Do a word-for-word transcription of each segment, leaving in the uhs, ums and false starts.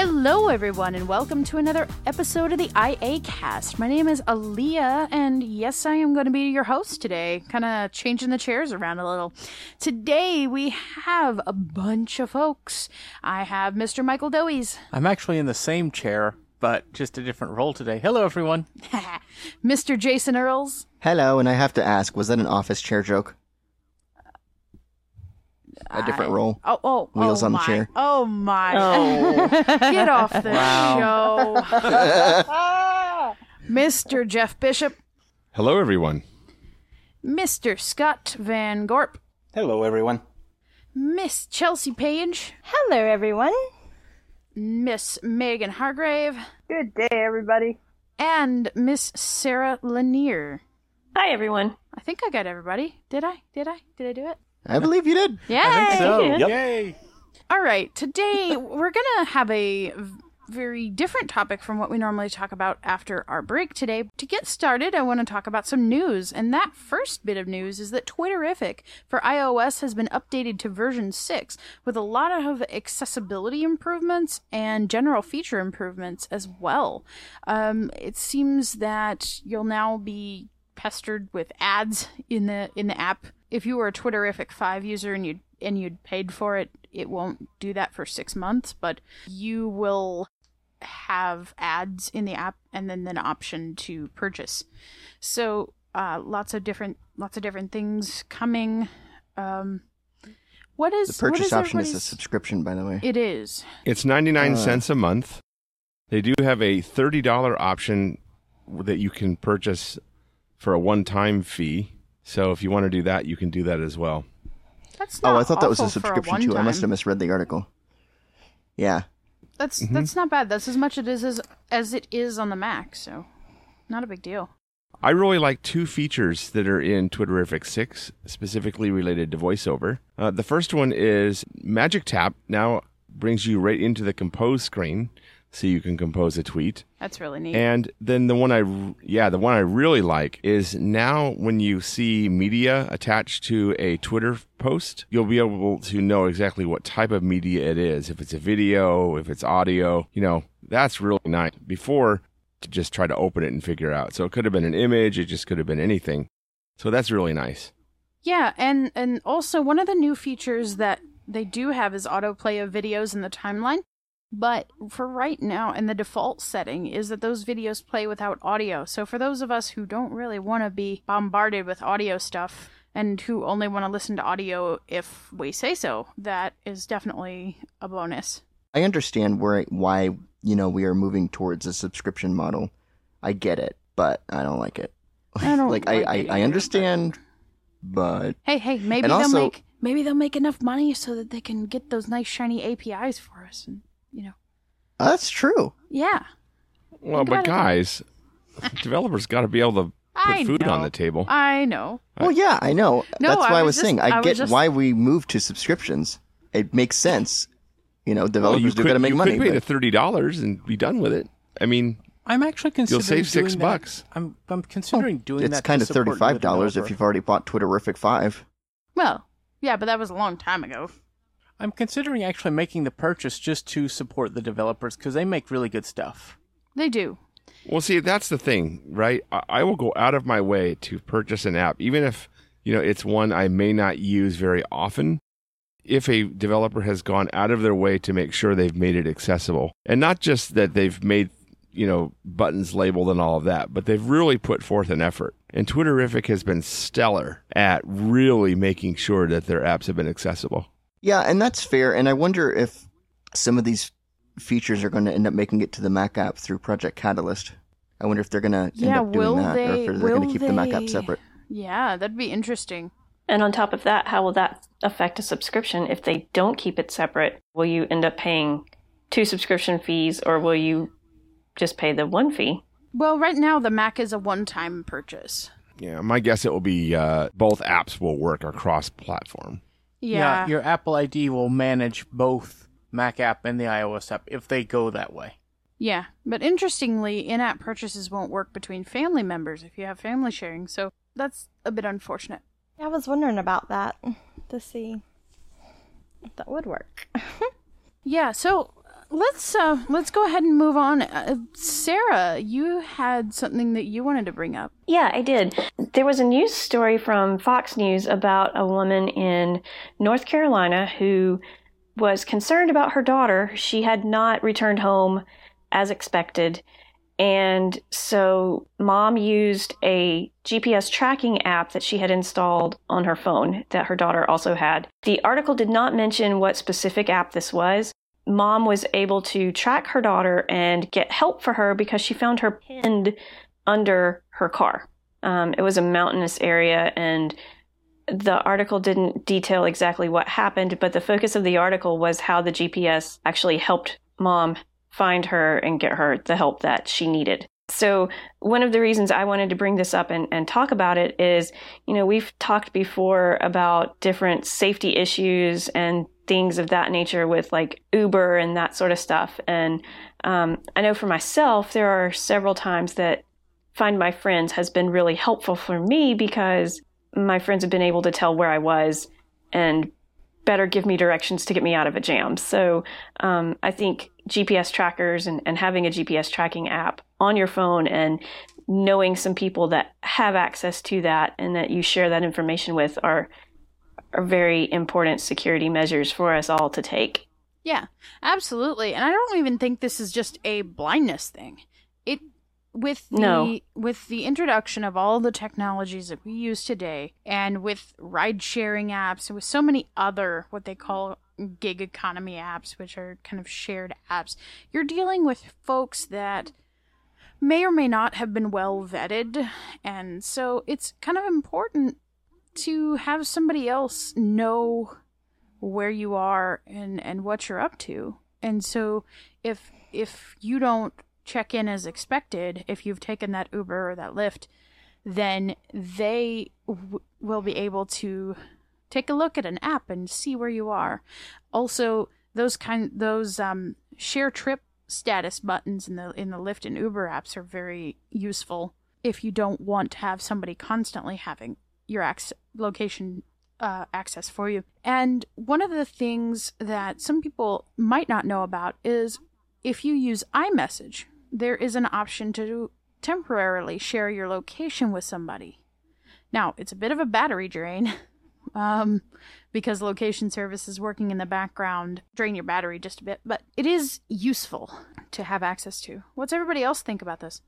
Hello, everyone, and welcome to another episode of the I A Cast. My name is Aleeha, and yes, I am going to be your host today, kind of changing the chairs around a little. Today, we have a bunch of folks. I have Mister Michael Dowies. I'm actually in the same chair, but just a different role today. Hello, everyone. Mister Jason Earls. Hello, and I have to ask, was that an office chair joke? A different I, role. Oh, oh, Wheels oh on my. the chair. Oh, my. Oh. Get off the wow. show. Mister Jeff Bishop. Hello, everyone. Mister Scott Van Gorp. Hello, everyone. Miss Chelsea Page. Hello, everyone. Miss Meaghan Hargrave. Good day, everybody. And Miss Sarah Lanier. Hi, everyone. I think I got everybody. Did I? Did I? Did I do it? I believe you did. Yay! I think so. Yep. Yay! All right, today we're going to have a very different topic from what we normally talk about after our break today. To get started, I want to talk about some news, and that first bit of news is that Twitterrific for iOS has been updated to version six with a lot of accessibility improvements and general feature improvements as well. Um, it seems that you'll now be pestered with ads in the in the app. If you were a Twitterrific five user and you'd, and you'd paid for it, it won't do that for six months, but you will have ads in the app and then an option to purchase. So uh, lots of different lots of different things coming. Um, what is the purchase what is option is a subscription, by the way. It is. It's ninety-nine uh, cents a month. They do have a thirty dollars option that you can purchase for a one-time fee. So if you want to do that, you can do that as well. That's not oh, I thought that was a subscription a too. I must have misread the article. Yeah, that's mm-hmm. that's not bad. That's as much it is as as it is on the Mac, so not a big deal. I really like two features that are in Twitterrific six, specifically related to voiceover. Uh, the first one is Magic Tap now brings you right into the compose screen, so you can compose a tweet. That's really neat. And then the one I, yeah, the one I really like is now when you see media attached to a Twitter post, you'll be able to know exactly what type of media it is. If it's a video, if it's audio, you know, that's really nice. Before, to just try to open it and figure it out. So it could have been an image. It just could have been anything. So that's really nice. Yeah. And, and also one of the new features that they do have is autoplay of videos in the timeline. But for right now, and the default setting is that those videos play without audio. So for those of us who don't really want to be bombarded with audio stuff and who only want to listen to audio if we say so, that is definitely a bonus. I understand where, why, you know, we are moving towards a subscription model. I get it, but I don't like it. I don't like, like I, it I, I understand, but... Hey, hey, maybe they'll, also... make, maybe they'll make enough money so that they can get those nice shiny A P Is for us and... You know, uh, that's true. Yeah. Well, but guys, developers got to be able to put food on the table. I know. Well, yeah, I know. No, that's why I was, I was just, saying I, I get just... why we moved to subscriptions. It makes sense. You know, developers well, you do got to make you money. You could pay but... the thirty dollars and be done with it. I mean, I'm actually considering you'll save six doing bucks. That. I'm I'm considering well, doing it's that. It's kind of thirty-five dollars if you've already bought Twitterrific five. Well, yeah, but that was a long time ago. I'm considering actually making the purchase just to support the developers because they make really good stuff. They do. Well, see, that's the thing, right? I-, I will go out of my way to purchase an app, even if, you know, it's one I may not use very often, if a developer has gone out of their way to make sure they've made it accessible. And not just that they've made, you know, buttons labeled and all of that, but they've really put forth an effort. And Twitterrific has been stellar at really making sure that their apps have been accessible. Yeah, and that's fair, and I wonder if some of these features are going to end up making it to the Mac app through Project Catalyst. I wonder if they're going to yeah, end up doing that, they, or if they're going to keep they... the Mac app separate. Yeah, that'd be interesting. And on top of that, how will that affect a subscription if they don't keep it separate? Will you end up paying two subscription fees, or will you just pay the one fee? Well, right now, the Mac is a one-time purchase. Yeah, my guess it will be uh, both apps will work across platform. Yeah. yeah, your Apple I D will manage both Mac app and the iOS app if they go that way. Yeah, but interestingly, in-app purchases won't work between family members if you have family sharing, so that's a bit unfortunate. I was wondering about that to see if that would work. yeah, so let's uh, let's go ahead and move on. Uh, Sarah, you had something that you wanted to bring up. Yeah, I did. There was a news story from Fox News about a woman in North Carolina who was concerned about her daughter. She had not returned home as expected. And so mom used a G P S tracking app that she had installed on her phone that her daughter also had. The article did not mention what specific app this was. Mom was able to track her daughter and get help for her because she found her pinned under her car. Um, it was a mountainous area, and the article didn't detail exactly what happened, but the focus of the article was how the G P S actually helped mom find her and get her the help that she needed. So one of the reasons I wanted to bring this up and, and talk about it is, you know, we've talked before about different safety issues and things of that nature with like Uber and that sort of stuff. And um, I know for myself, there are several times that Find My Friends has been really helpful for me because my friends have been able to tell where I was and better give me directions to get me out of a jam. So um, I think G P S trackers and, and having a G P S tracking app on your phone and knowing some people that have access to that and that you share that information with are, are very important security measures for us all to take. Yeah, absolutely. And I don't even think this is just a blindness thing. It With the no. with the introduction of all the technologies that we use today, and with ride-sharing apps, and with so many other what they call gig economy apps, which are kind of shared apps, you're dealing with folks that may or may not have been well vetted, and so it's kind of important to have somebody else know where you are and, and what you're up to. And so if if you don't check in as expected, if you've taken that Uber or that Lyft, then they w- will be able to take a look at an app and see where you are. Also, those kind those um, share trip status buttons in the in the Lyft and Uber apps are very useful if you don't want to have somebody constantly having your ac- location uh, access for you. And one of the things that some people might not know about is if you use iMessage, there is an option to temporarily share your location with somebody. Now, it's a bit of a battery drain um, because location services working in the background drain your battery just a bit, but it is useful to have access to. What's everybody else think about this?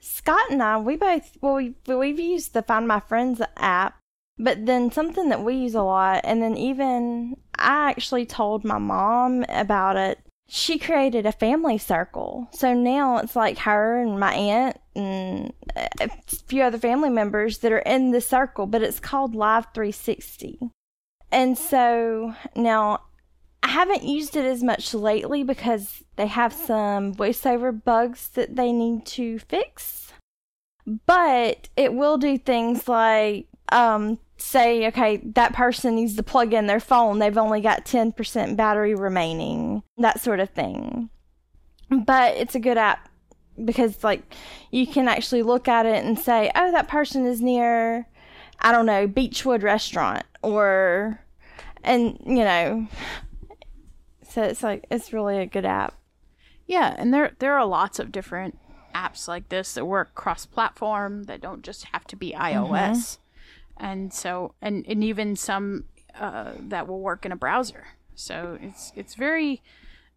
Scott and I, we both, well, we, we've used the Find My Friends app, but then something that we use a lot, and then even I actually told my mom about it. She created a family circle. So now it's like her and my aunt and a few other family members that are in the circle, but it's called Live three sixty. And so now I haven't used it as much lately because they have some voiceover bugs that they need to fix. But it will do things like um, say, okay, that person needs to plug in their phone. They've only got ten percent battery remaining, that sort of thing. But it's a good app because, like, you can actually look at it and say, oh, that person is near, I don't know, Beechwood Restaurant or, and, you know, so it's like, it's really a good app. Yeah, and there there are lots of different apps like this that work cross-platform that don't just have to be iOS. Mm-hmm. And so, and, and even some uh, that will work in a browser. So it's it's very,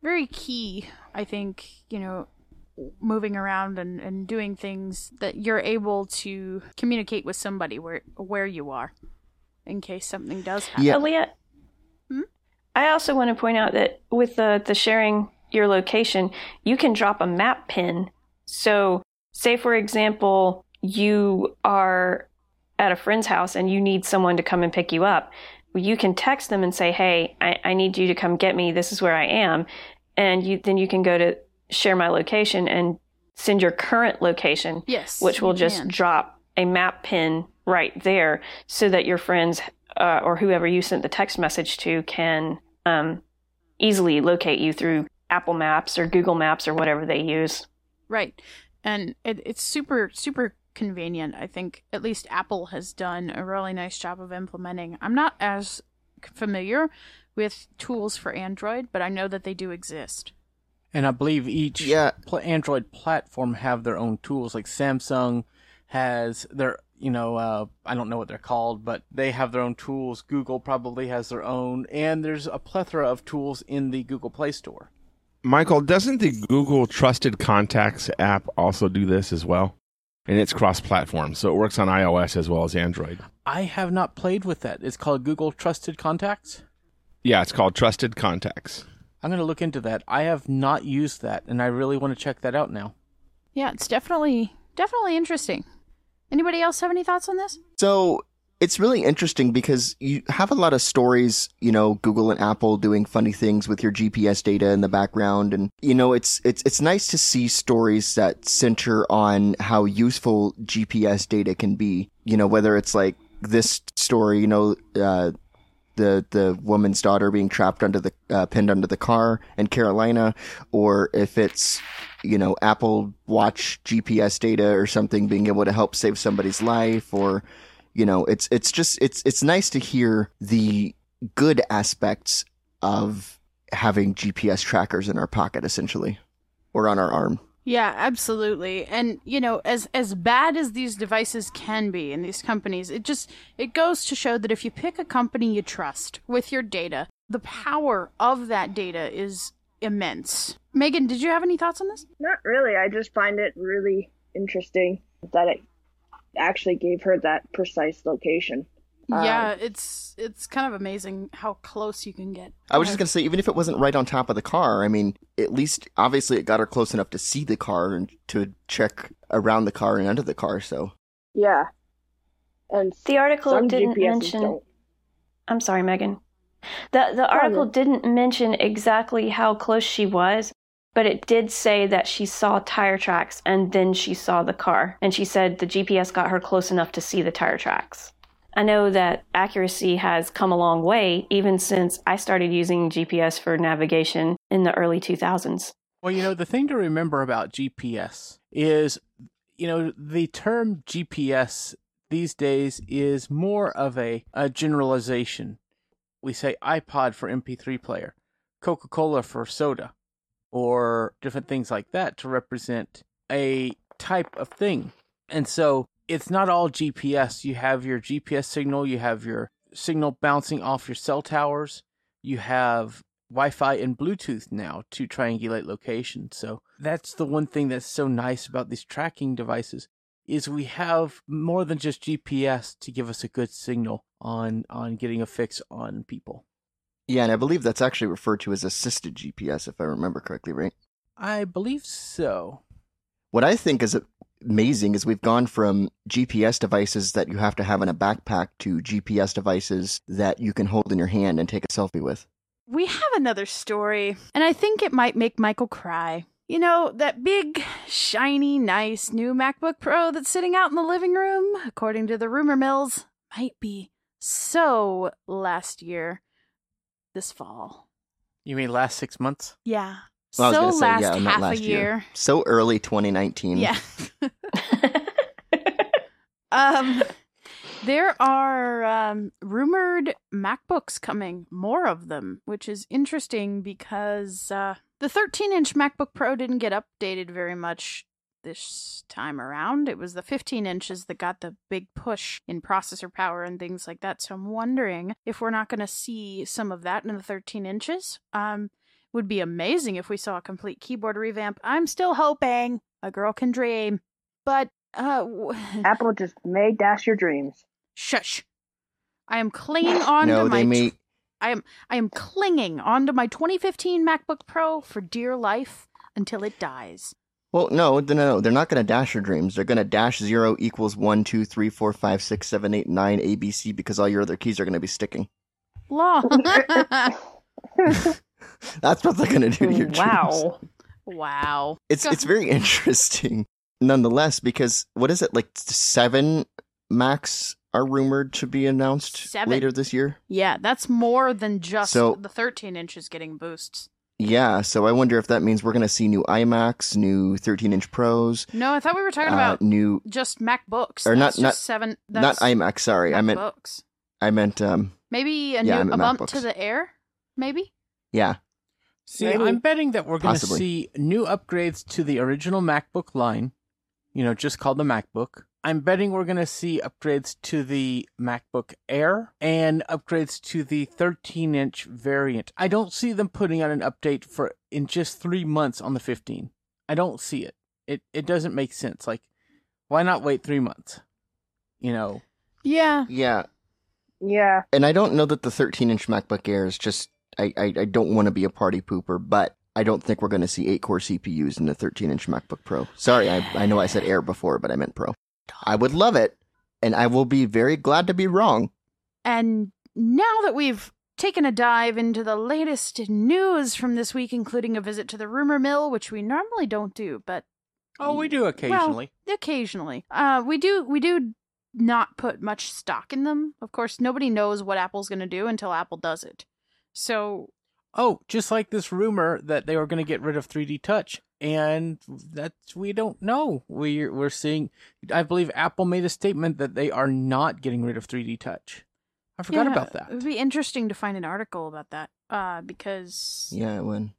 very key, I think, you know, moving around and, and doing things that you're able to communicate with somebody where where you are in case something does happen. Yeah. Aleeha, hmm? I also want to point out that with the, the sharing your location, you can drop a map pin. So say, for example, you are at a friend's house and you need someone to come and pick you up, you can text them and say, hey, I, I need you to come get me. This is where I am. And you then you can go to share my location and send your current location, yes, which will just can. drop a map pin right there so that your friends uh, or whoever you sent the text message to can um, easily locate you through Apple Maps or Google Maps or whatever they use. Right. And it, it's super, super convenient. I think at least Apple has done a really nice job of implementing. I'm not as familiar with tools for Android, but I know that they do exist. And I believe each yeah. pl- Android platform have their own tools. Like Samsung has their, you know, uh, I don't know what they're called, but they have their own tools. Google probably has their own. And there's a plethora of tools in the Google Play Store. Michael, doesn't the Google Trusted Contacts app also do this as well? And it's cross-platform, so it works on iOS as well as Android. I have not played with that. It's called Google Trusted Contacts? Yeah, it's called Trusted Contacts. I'm going to look into that. I have not used that, and I really want to check that out now. Yeah, it's definitely definitely interesting. Anybody else have any thoughts on this? So it's really interesting because you have a lot of stories, you know, Google and Apple doing funny things with your G P S data in the background. And, you know, it's it's it's nice to see stories that center on how useful G P S data can be, you know, whether it's like this story, you know, uh the the woman's daughter being trapped under the uh, pinned under the car in Carolina, or if it's, you know, Apple Watch G P S data or something being able to help save somebody's life, or, you know, it's it's just it's it's nice to hear the good aspects of having G P S trackers in our pocket, essentially, or on our arm. Yeah, absolutely. And, you know, as as bad as these devices can be in these companies, it just it goes to show that if you pick a company you trust with your data, the power of that data is immense. Meaghan, did you have any thoughts on this? Not really. I just find it really interesting that it actually gave her that precise location. Yeah, um, it's it's kind of amazing how close you can get. I was just going to say, even if it wasn't right on top of the car, I mean, at least obviously it got her close enough to see the car and to check around the car and under the car, so. Yeah. And the article didn't G P Ses mention... Don't. I'm sorry, Meaghan. The, the article yeah. didn't mention exactly how close she was, but it did say that she saw tire tracks and then she saw the car. And she said the G P S got her close enough to see the tire tracks. I know that accuracy has come a long way, even since I started using G P S for navigation in the early two thousands. Well, you know, the thing to remember about G P S is, you know, the term G P S these days is more of a, a generalization. We say iPod for M P three player, Coca-Cola for soda, or different things like that to represent a type of thing. And so it's not all G P S. You have your G P S signal. You have your signal bouncing off your cell towers. You have Wi-Fi and Bluetooth now to triangulate location. So that's the one thing that's so nice about these tracking devices is we have more than just G P S to give us a good signal on, on getting a fix on people. Yeah, and I believe that's actually referred to as assisted G P S, if I remember correctly, right? I believe so. What I think is a amazing is we've gone from G P S devices that you have to have in a backpack to G P S devices that you can hold in your hand and take a selfie with. We have another story, and I think it might make Michael cry. You know, that big, shiny, nice new MacBook Pro that's sitting out in the living room, according to the rumor mills, might be so last year, this fall. You mean last six months? Yeah. Well, so I was gonna say, last yeah, half last a year. year. So early twenty nineteen. Yeah. um, there are um, rumored MacBooks coming, more of them, which is interesting because uh, the thirteen-inch MacBook Pro didn't get updated very much this time around. It was the fifteen inches that got the big push in processor power and things like that. So I'm wondering if we're not going to see some of that in the thirteen inches. Um, Would be amazing if we saw a complete keyboard revamp. I'm still hoping. A girl can dream. But, uh... W- Apple just may dash your dreams. Shush. I am clinging on no, to my... They may- tw- I am I am clinging on to my twenty fifteen MacBook Pro for dear life until it dies. Well, no, no, no. They're not going to dash your dreams. They're going to dash zero equals one, two, three, four, five, six, seven, eight, nine, A, B, C, because all your other keys are going to be sticking. Law. That's what they're going to do to your dreams. Wow. Wow. It's it's very interesting, nonetheless, because what is it, like seven Macs are rumored to be announced seven. later this year? Yeah, that's more than just so, the thirteen inches getting boosts. Yeah, so I wonder if that means we're going to see new iMacs, new thirteen-inch Pros. No, I thought we were talking uh, about new just MacBooks. Or not, not, seven, not iMacs, sorry. MacBooks. I meant, I meant um, maybe a, yeah, new, a bump MacBooks. to the Air? maybe? Yeah. See, maybe. I'm betting that we're going to see new upgrades to the original MacBook line, you know, just called the MacBook. I'm betting we're going to see upgrades to the MacBook Air and upgrades to the thirteen inch variant. I don't see them putting out an update for in just three months on the fifteen. I don't see it. It it doesn't make sense. Like, why not wait three months? You know? Yeah. Yeah. Yeah. And I don't know that the thirteen inch MacBook Air is just, I, I, I don't want to be a party pooper, but I don't think we're going to see eight core C P Us in the thirteen inch MacBook Pro. Sorry, I, I know I said Air before, but I meant Pro. I would love it, and I will be very glad to be wrong. And now that we've taken a dive into the latest news from this week, including a visit to the rumor mill, which we normally don't do, but oh, we do occasionally. Well, occasionally, uh, we do. We do not put much stock in them. Of course, nobody knows what Apple's going to do until Apple does it. So, oh, just like this rumor that they were going to get rid of three D Touch. And that's, we don't know. We're, we're seeing, I believe Apple made a statement that they are not getting rid of three D Touch. I forgot yeah, about that. It would be interesting to find an article about that uh, because... Yeah, it would.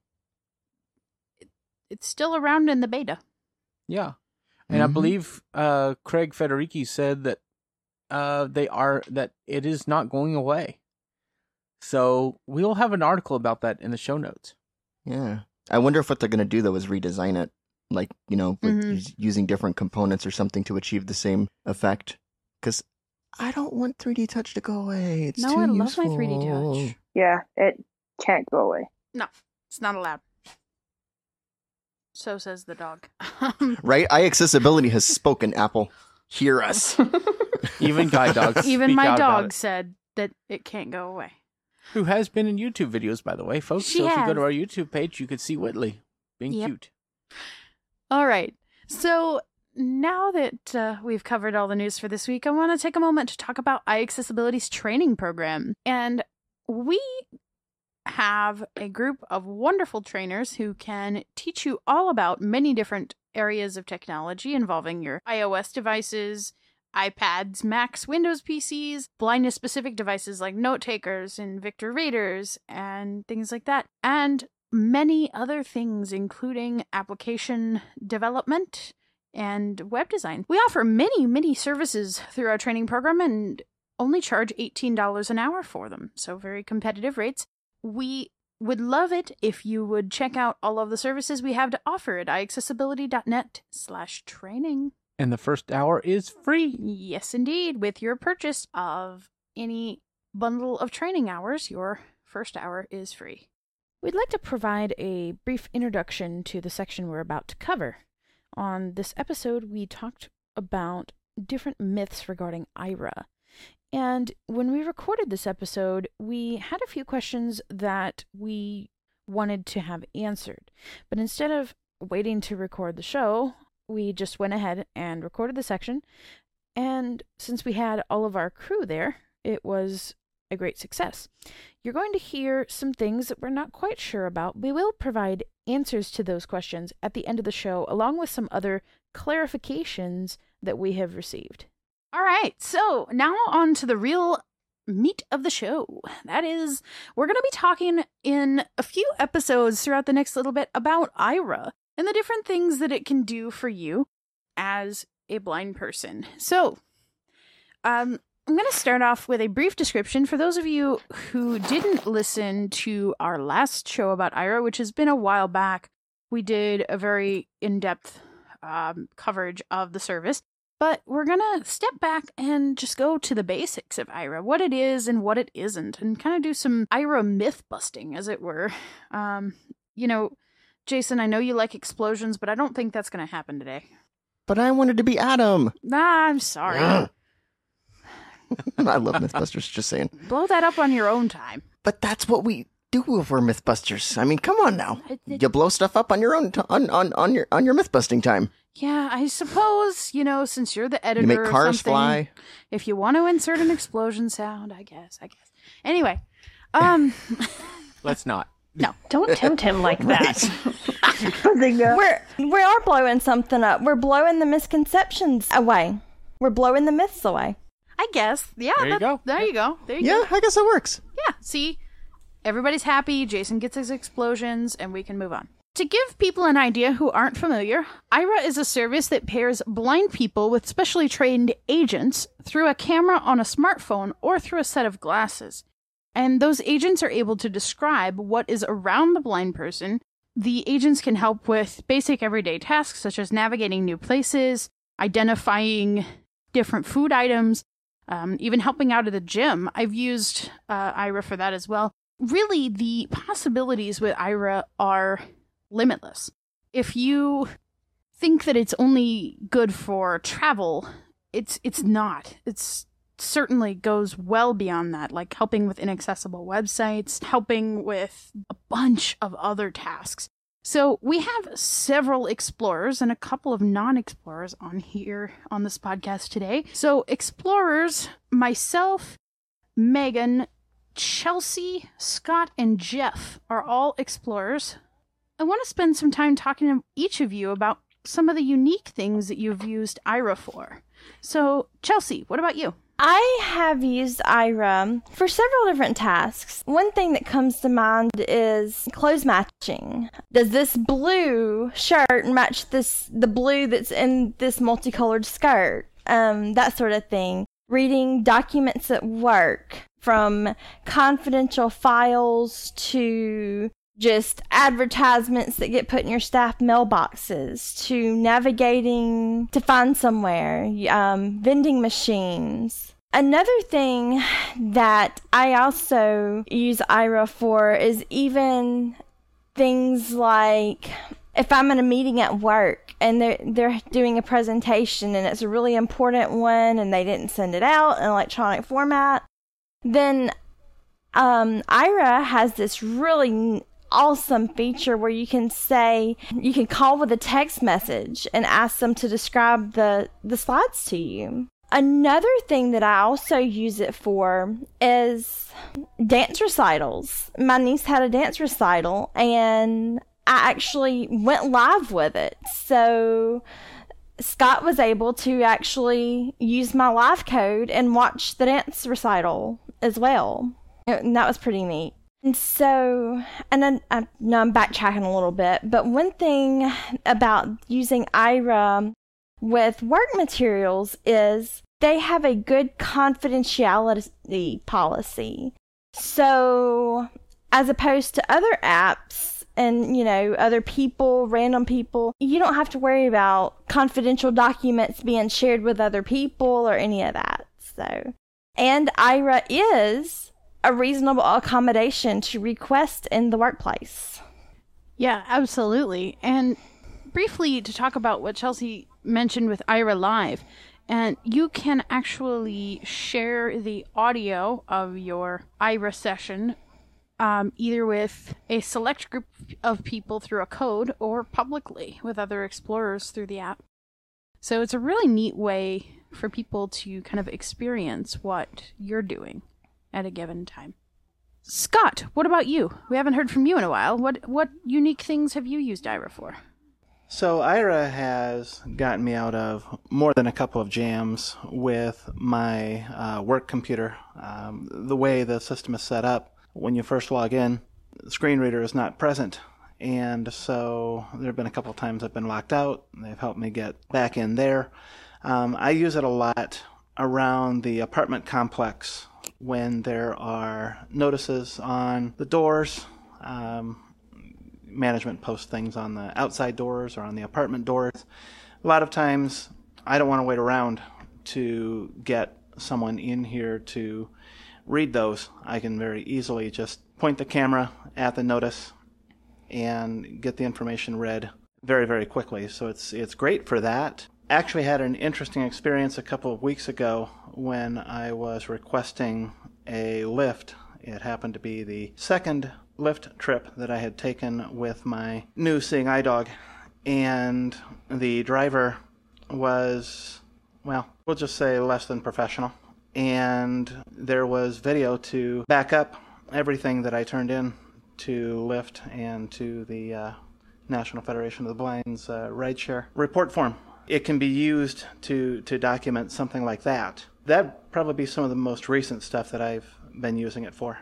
It, it's still around in the beta. Yeah. And mm-hmm. I believe uh, Craig Federici said that uh, they are, that it is not going away. So we'll have an article about that in the show notes. Yeah. I wonder if what they're going to do, though, is redesign it, like, you know, with mm-hmm. using different components or something to achieve the same effect. Because I don't want three D Touch to go away. It's no, too I love useful. My three D Touch. Yeah, it can't go away. No, it's not allowed. So says the dog. Right? iAccessibility has spoken, Apple. Hear us. Even guide dogs. Even my dog said that it can't go away. Who has been in YouTube videos, by the way, folks. She so has. If you go to our YouTube page, you could see Whitley being yep. cute. All right. So now that uh, we've covered all the news for this week, I want to take a moment to talk about iAccessibility's training program. And we have a group of wonderful trainers who can teach you all about many different areas of technology involving your iOS devices, iPads, Macs, Windows P Cs, blindness-specific devices like note-takers and Victor readers and things like that, and many other things, including application development and web design. We offer many, many services through our training program and only charge eighteen dollars an hour for them, so very competitive rates. We would love it if you would check out all of the services we have to offer at iaccessibility.net slash training. And the first hour is free. Yes, indeed. With your purchase of any bundle of training hours, your first hour is free. We'd like to provide a brief introduction to the section we're about to cover. On this episode, we talked about different myths regarding Aira. And when we recorded this episode, we had a few questions that we wanted to have answered. But instead of waiting to record the show, we just went ahead and recorded the section, and since we had all of our crew there, it was a great success. You're going to hear some things that we're not quite sure about. We will provide answers to those questions at the end of the show, along with some other clarifications that we have received. All right, so now on to the real meat of the show. That is, we're going to be talking in a few episodes throughout the next little bit about Aira and the different things that it can do for you as a blind person. So, um, I'm going to start off with a brief description. For those of you who didn't listen to our last show about Aira, which has been a while back, we did a very in-depth um, coverage of the service. But we're going to step back and just go to the basics of Aira, what it is and what it isn't, and kind of do some Aira myth-busting, as it were. Um, you know... Jason, I know you like explosions, but I don't think that's going to happen today. But I wanted to be Adam. Nah, I'm sorry. I love Mythbusters, just saying. Blow that up on your own time. But that's what we do if we're Mythbusters. I mean, come on now. It, it, you blow stuff up on your own, t- on, on, on your on your Mythbusting time. Yeah, I suppose, you know, since you're the editor or something. You make cars fly. If you want to insert an explosion sound, I guess, I guess. Anyway. um, Let's not. No, don't tempt him like that. we're, we are blowing something up. We're blowing the misconceptions away. We're blowing the myths away. I guess. Yeah. There that, you go. There you go. There you yeah, go. I guess it works. Yeah. See, Everybody's happy, Jason gets his explosions, and we can move on. To give people an idea who aren't familiar, Aira is a service that pairs blind people with specially trained agents through a camera on a smartphone or through a set of glasses. And those agents are able to describe what is around the blind person. The agents can help with basic everyday tasks such as navigating new places, identifying different food items, um, even helping out at the gym. I've used uh, Aira for that as well. Really, the possibilities with Aira are limitless. If you think that it's only good for travel, it's it's not. It's certainly goes well beyond that, like helping with inaccessible websites, helping with a bunch of other tasks. So we have several explorers and a couple of non-explorers on here on this podcast today. So explorers, myself, Meaghan, Chelsea, Scott, and Jeff are all explorers. I want to spend some time talking to each of you about some of the unique things that you've used Aira for. So, Chelsea, what about you? I have used Aira for several different tasks. One thing that comes to mind is clothes matching. Does this blue shirt match this the blue that's in this multicolored skirt? Um, that sort of thing. Reading documents at work, from confidential files to just advertisements that get put in your staff mailboxes, to navigating to find somewhere, um, vending machines. Another thing that I also use Aira for is even things like if I'm in a meeting at work and they're, they're doing a presentation and it's a really important one and they didn't send it out in electronic format, then um, Aira has this really awesome feature where you can say you can call with a text message and ask them to describe the the slides to you. Another thing that I also use it for is dance recitals. My niece had a dance recital and I actually went live with it, so Scott was able to actually use my live code and watch the dance recital as well, and that was pretty neat. And so, and then I know I'm backtracking a little bit, but one thing about using Aira with work materials is they have a good confidentiality policy. So, as opposed to other apps and, you know, other people, random people, you don't have to worry about confidential documents being shared with other people or any of that. So, and Aira is a reasonable accommodation to request in the workplace. Yeah, absolutely. And briefly to talk about what Chelsea mentioned with Aira Live, and you can actually share the audio of your Aira session um, either with a select group of people through a code or publicly with other explorers through the app. So it's a really neat way for people to kind of experience what you're doing at a given time. Scott, what about you? We haven't heard from you in a while. What what unique things have you used Aira for? So Aira has gotten me out of more than a couple of jams with my uh, work computer. Um, the way the system is set up, when you first log in, the screen reader is not present. And so there have been a couple of times I've been locked out. They've helped me get back in there. Um, I use it a lot around the apartment complex when there are notices on the doors. Um, management posts things on the outside doors or on the apartment doors. A lot of times I don't want to wait around to get someone in here to read those. I can very easily just point the camera at the notice and get the information read very, very quickly. So it's it's great for that. Actually had an interesting experience a couple of weeks ago when I was requesting a Lyft. It happened to be the second Lyft trip that I had taken with my new Seeing Eye dog, and the driver was, well, we'll just say less than professional, and there was video to back up everything that I turned in to Lyft and to the uh, National Federation of the Blind's uh, rideshare report form. It can be used to, to document something like that. That'd probably be some of the most recent stuff that I've been using it for.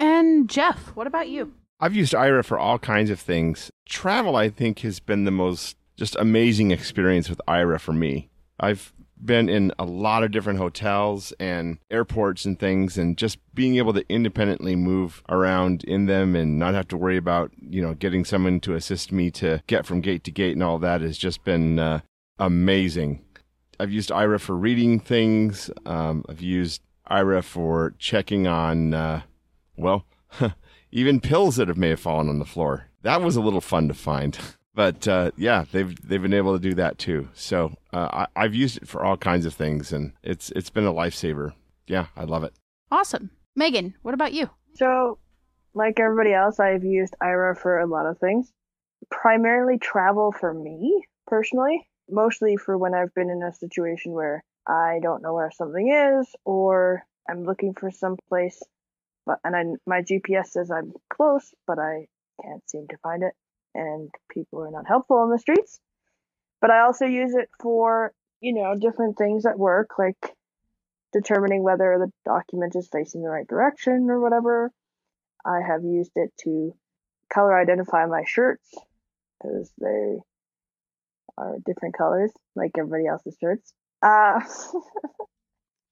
And Jeff, what about you? I've used Aira for all kinds of things. Travel, I think, has been the most just amazing experience with Aira for me. I've been in a lot of different hotels and airports and things, and just being able to independently move around in them and not have to worry about, you know, getting someone to assist me to get from gate to gate and all that has just been uh, amazing. I've used Aira for reading things. Um, I've used Aira for checking on, uh, well, even pills that have may have fallen on the floor. That was a little fun to find. But uh, yeah, they've they've been able to do that too. So uh, I, I've used it for all kinds of things, and it's it's been a lifesaver. Yeah, I love it. Awesome. Meaghan, what about you? So, like everybody else, I've used Aira for a lot of things. Primarily travel for me, personally. Mostly for when I've been in a situation where I don't know where something is, or I'm looking for some place, but and I, my G P S says I'm close, but I can't seem to find it. And people are not helpful on the streets. But I also use it for, you know, different things at work, like determining whether the document is facing the right direction or whatever. I have used it to color identify my shirts, because they are different colors, like everybody else's shirts. Uh,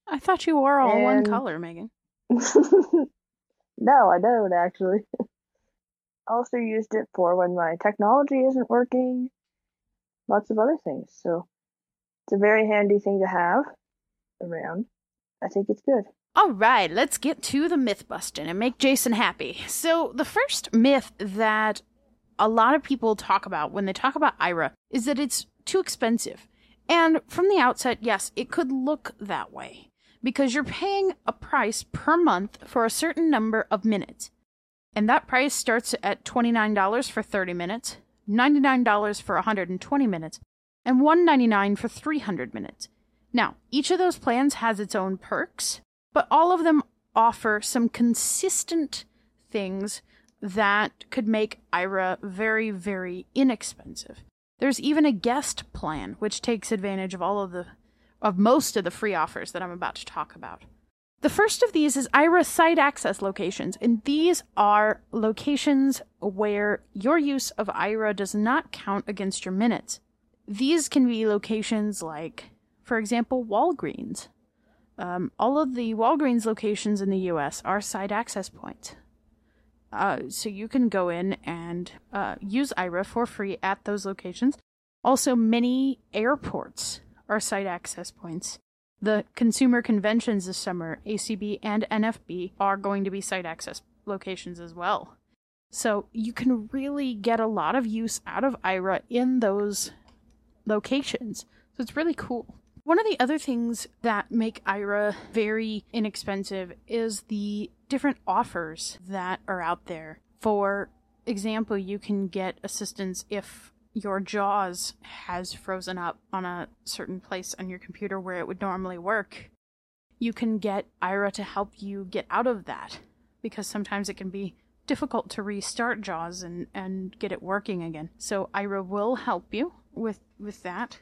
I thought you wore all and... one color, Meaghan. No, I don't, actually. Also used it for when my technology isn't working, lots of other things. So it's a very handy thing to have around. I think it's good. All right, let's get to the myth busting and make Jason happy. So the first myth that a lot of people talk about when they talk about Aira is that it's too expensive. And from the outset, yes, it could look that way because you're paying a price per month for a certain number of minutes. And that price starts at twenty-nine dollars for thirty minutes, ninety-nine dollars for one hundred twenty minutes, and one hundred ninety-nine dollars for three hundred minutes. Now, each of those plans has its own perks, but all of them offer some consistent things that could make Aira very, very inexpensive. There's even a guest plan, which takes advantage of all of the, of most of the free offers that I'm about to talk about. The first of these is Aira site access locations, and these are locations where your use of Aira does not count against your minutes. These can be locations like, for example, Walgreens. Um, all of the Walgreens locations in the U S are site access points. Uh, so you can go in and uh, use Aira for free at those locations. Also, many airports are site access points. The consumer conventions this summer, A C B and N F B, are going to be site access locations as well. So you can really get a lot of use out of Aira in those locations. So it's really cool. One of the other things that make Aira very inexpensive is the different offers that are out there. For example, you can get assistance if your JAWS has frozen up on a certain place on your computer where it would normally work. You can get Aira to help you get out of that, because sometimes it can be difficult to restart JAWS and, and get it working again. So Aira will help you with, with that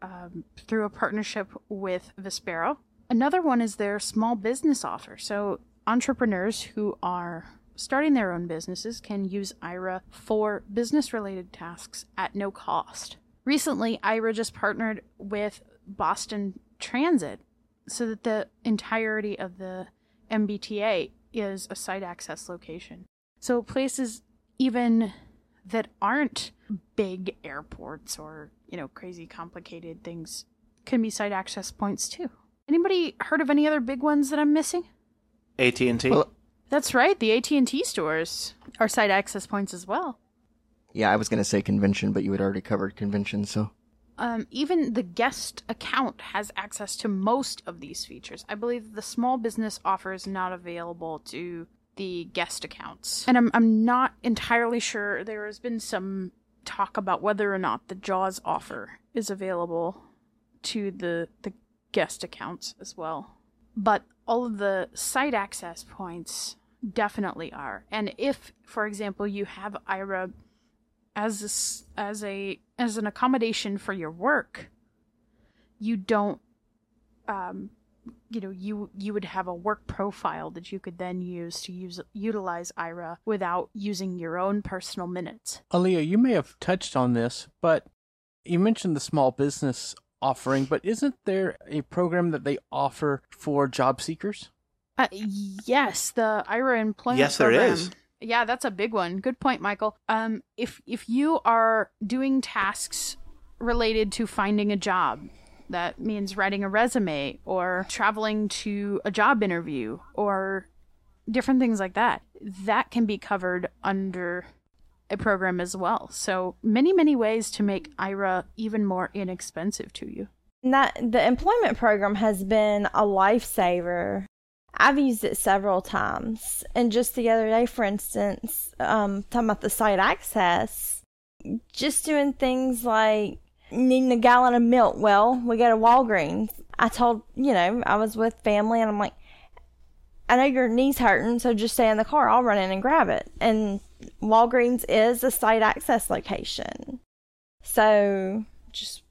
um, through a partnership with Vispero. Another one is their small business offer. So entrepreneurs who are starting their own businesses can use Aira for business-related tasks at no cost. Recently, Aira just partnered with Boston Transit so that the entirety of the M B T A is a site access location. So places even that aren't big airports or, you know, crazy complicated things can be site access points too. Anybody heard of any other big ones that I'm missing? A T and T. Well, that's right. The A T and T stores are site access points as well. Yeah, I was going to say convention, but you had already covered convention, so... Um, even the guest account has access to most of these features. I believe the small business offer is not available to the guest accounts. And I'm I'm not entirely sure. There has been some talk about whether or not the JAWS offer is available to the the guest accounts as well. But all of the site access points definitely are. And if, for example, you have Aira as a, as a as an accommodation for your work, you don't um, you know, you you would have a work profile that you could then use to use utilize Aira without using your own personal minutes. Aleeha, you may have touched on this, but you mentioned the small business offering, but isn't there a program that they offer for job seekers? Uh, yes, the Aira employment yes, program. Yes, there is. Yeah, that's a big one. Good point, Michael. Um, if if you are doing tasks related to finding a job, that means writing a resume or traveling to a job interview or different things like that, that can be covered under a program as well. So many, many ways to make Aira even more inexpensive to you. That the employment program has been a lifesaver. I've used it several times. And just the other day, for instance, um, talking about the site access, just doing things like needing a gallon of milk. Well, we go to Walgreens. I told, you know, I was with family, and I'm like, I know your knee's hurting, so just stay in the car. I'll run in and grab it. And Walgreens is a site access location. So just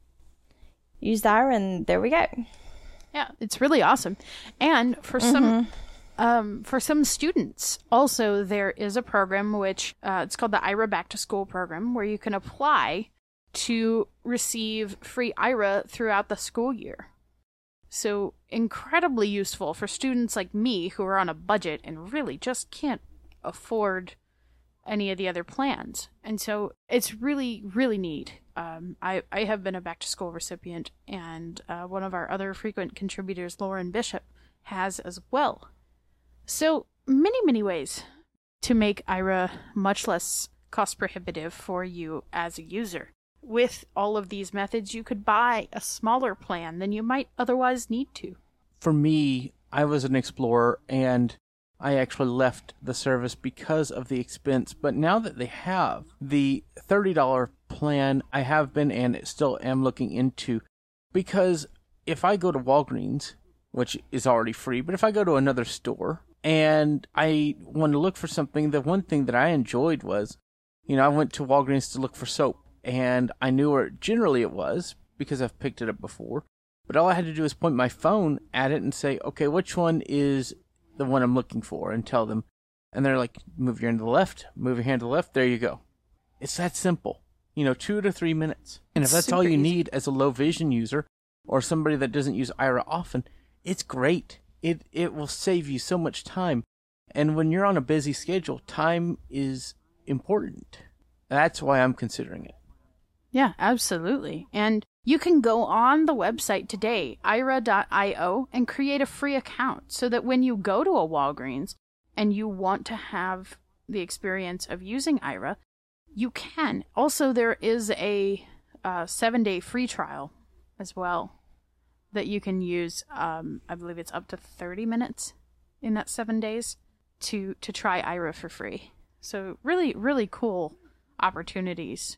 use that, and there we go. Yeah, it's really awesome. And for mm-hmm. some um, for some students, also, there is a program which, uh, it's called the Aira Back to School program, where you can apply to receive free Aira throughout the school year. So incredibly useful for students like me who are on a budget and really just can't afford any of the other plans. And so it's really, really neat. Um, I, I have been a back-to-school recipient, and uh, one of our other frequent contributors, Lauren Bishop, has as well. So many, many ways to make Aira much less cost-prohibitive for you as a user. With all of these methods, you could buy a smaller plan than you might otherwise need to. For me, I was an explorer, and I actually left the service because of the expense, but now that they have the thirty dollars plan, I have been and still am looking into, because if I go to Walgreens, which is already free, but if I go to another store and I want to look for something, the one thing that I enjoyed was, you know, I went to Walgreens to look for soap, and I knew where generally it was because I've picked it up before, but all I had to do was point my phone at it and say, okay, which one is the one I'm looking for, and tell them, and they're like, move your hand to the left, move your hand to the left, there you go. It's that simple. You know, two to three minutes. And if that's all you need as a low vision user or somebody that doesn't use Aira often, it's great. It it will save you so much time. And when you're on a busy schedule, time is important. That's why I'm considering it. Yeah, absolutely. And you can go on the website today, aira dot io, and create a free account so that when you go to a Walgreens and you want to have the experience of using Aira, you can. Also, there is a uh, seven-day free trial as well that you can use. Um, I believe it's up to thirty minutes in that seven days to, to try Aira for free. So really, really cool opportunities.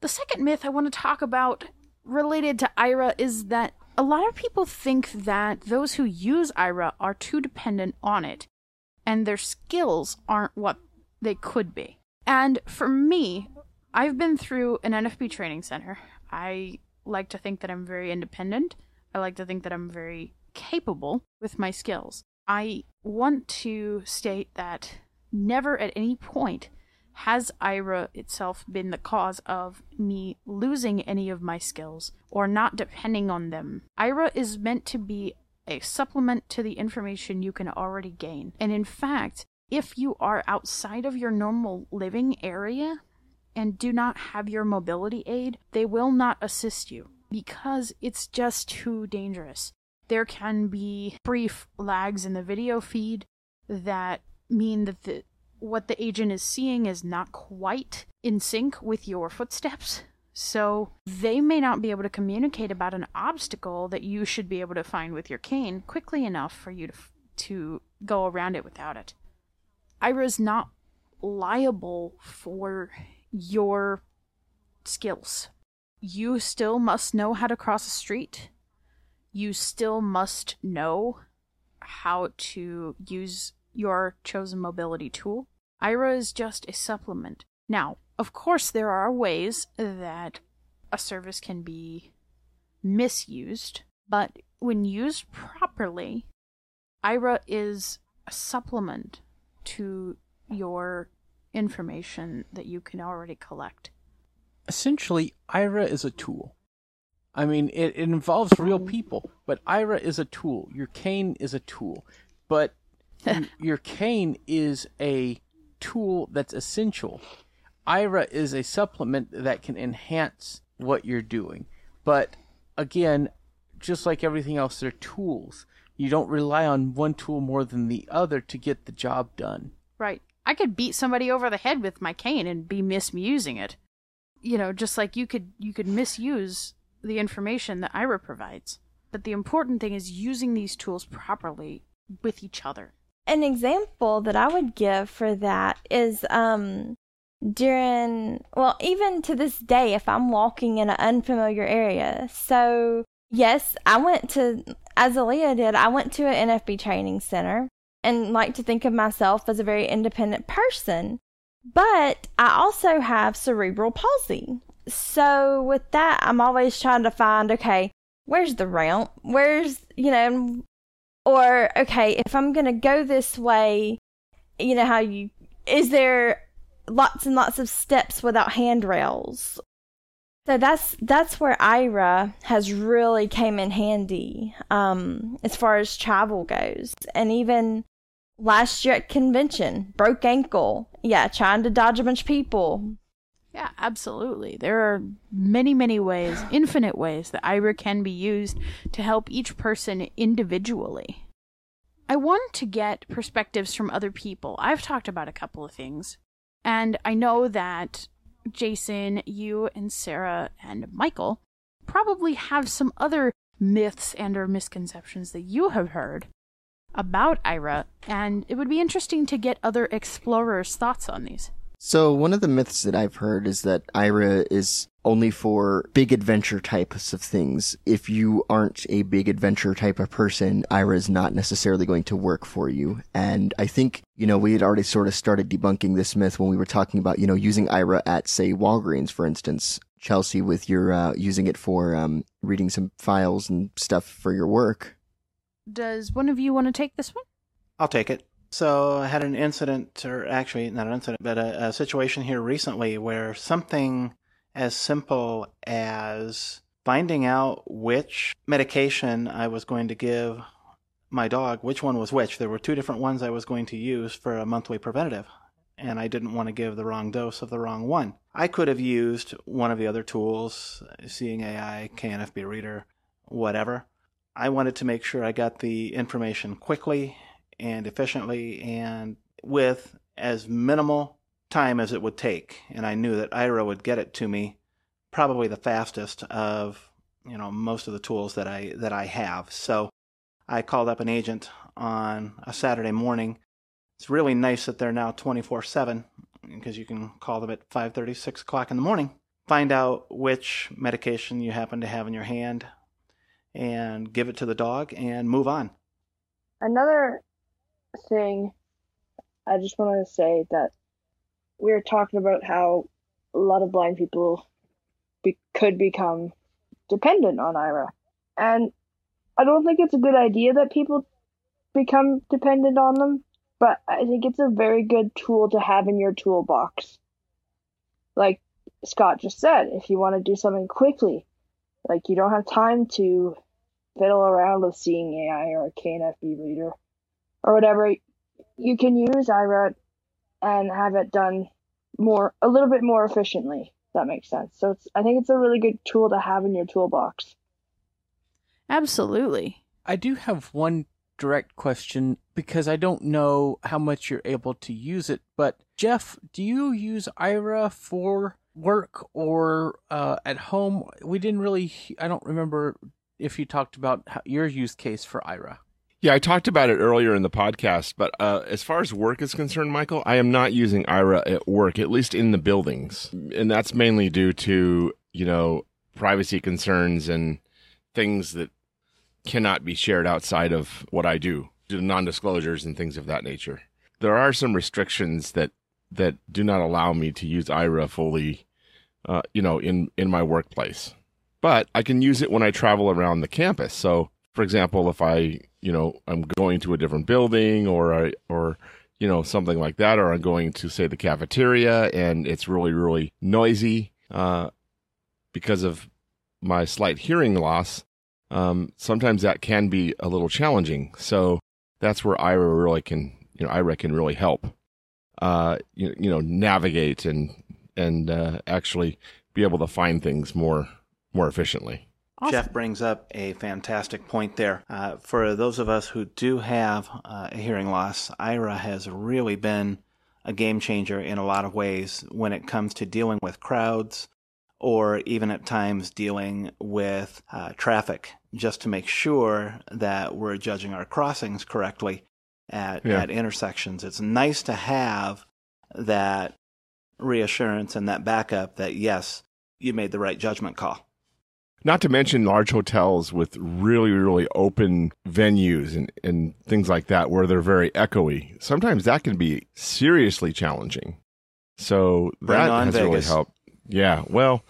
The second myth I want to talk about related to Aira is that a lot of people think that those who use Aira are too dependent on it and their skills aren't what they could be. And for me, I've been through an N F B training center. I like to think that I'm very independent. I like to think that I'm very capable with my skills. I want to state that never at any point has Aira itself been the cause of me losing any of my skills or not depending on them. Aira is meant to be a supplement to the information you can already gain. And in fact, if you are outside of your normal living area and do not have your mobility aid, they will not assist you because it's just too dangerous. There can be brief lags in the video feed that mean that the what the agent is seeing is not quite in sync with your footsteps. So they may not be able to communicate about an obstacle that you should be able to find with your cane quickly enough for you to to go around it without it. Aira is not liable for your skills. You still must know how to cross a street. You still must know how to use your chosen mobility tool. Aira is just a supplement. Now, of course, there are ways that a service can be misused, but when used properly, Aira is a supplement to your information that you can already collect. Essentially, Aira is a tool. I mean, it, it involves real people, but Aira is a tool. Your cane is a tool, but your cane is a tool that's essential. Aira is a supplement that can enhance what you're doing. But again, just like everything else, they're tools. You don't rely on one tool more than the other to get the job done. Right. I could beat somebody over the head with my cane and be misusing it. You know, just like you could you could misuse the information that Aira provides. But the important thing is using these tools properly with each other. An example that I would give for that is um during, well, even to this day, if I'm walking in an unfamiliar area. So yes, I went to, as Aleeha did, I went to an N F B training center and like to think of myself as a very independent person. But I also have cerebral palsy. So with that, I'm always trying to find, okay, where's the ramp? Where's, you know, or, okay, if I'm going to go this way, you know, how you, is there lots and lots of steps without handrails? So that's that's where Aira has really came in handy um, as far as travel goes. And even last year at convention, broke ankle. Yeah, trying to dodge a bunch of people. Yeah, absolutely. There are many, many ways, infinite ways that Aira can be used to help each person individually. I want to get perspectives from other people. I've talked about a couple of things, and I know that Jason, you and Sarah and Michael probably have some other myths and or misconceptions that you have heard about Aira, and it would be interesting to get other explorers' thoughts on these. So one of the myths that I've heard is that Aira is only for big adventure types of things. If you aren't a big adventure type of person, Aira is not necessarily going to work for you. And I think, you know, we had already sort of started debunking this myth when we were talking about, you know, using Aira at, say, Walgreens, for instance. Chelsea, with your uh, using it for um, reading some files and stuff for your work. Does one of you want to take this one? I'll take it. So I had an incident, or actually not an incident, but a, a situation here recently where something as simple as finding out which medication I was going to give my dog, which one was which. There were two different ones I was going to use for a monthly preventative, and I didn't want to give the wrong dose of the wrong one. I could have used one of the other tools, Seeing A I, K N F B Reader, whatever. I wanted to make sure I got the information quickly and efficiently and with as minimal time as it would take. And I knew that Aira would get it to me probably the fastest of, you know, most of the tools that I that I have. So I called up an agent on a Saturday morning. It's really nice that they're now twenty-four seven because you can call them at five thirty, six o'clock in the morning, find out which medication you happen to have in your hand and give it to the dog and move on. Another thing I just want to say that we were talking about how a lot of blind people be- could become dependent on Aira, and I don't think it's a good idea that people become dependent on them, but I think it's a very good tool to have in your toolbox. Like Scott just said, if you want to do something quickly, like you don't have time to fiddle around with Seeing A I or a K N F B Reader or whatever, you can use Aira and have it done more, a little bit more efficiently, if that makes sense. So it's, I think it's a really good tool to have in your toolbox. Absolutely. I do have one direct question because I don't know how much you're able to use it, but Jeff, do you use Aira for work or uh, at home? We didn't really, I don't remember if you talked about how, your use case for Aira. Yeah, I talked about it earlier in the podcast, but uh, as far as work is concerned, Michael, I am not using Aira at work, at least in the buildings. And that's mainly due to, you know, privacy concerns and things that cannot be shared outside of what I do, due to non-disclosures and things of that nature. There are some restrictions that, that do not allow me to use Aira fully, uh, you know, in, in my workplace. But I can use it when I travel around the campus, so... for example, if I, you know, I'm going to a different building or I, or, you know, something like that, or I'm going to, say, the cafeteria and it's really, really noisy uh, because of my slight hearing loss, um, sometimes that can be a little challenging. So that's where Aira really can, you know, Aira can really help, uh, you, you know, navigate and, and uh, actually be able to find things more, more efficiently. Awesome. Jeff brings up a fantastic point there. Uh, for those of us who do have uh, a hearing loss, Aira has really been a game changer in a lot of ways when it comes to dealing with crowds or even at times dealing with uh, traffic, just to make sure that we're judging our crossings correctly at, yeah. at intersections. It's nice to have that reassurance and that backup that, yes, you made the right judgment call. Not to mention large hotels with really, really open venues and, and things like that where they're very echoey. Sometimes that can be seriously challenging. So that has Vegas. Really helped. Yeah, well,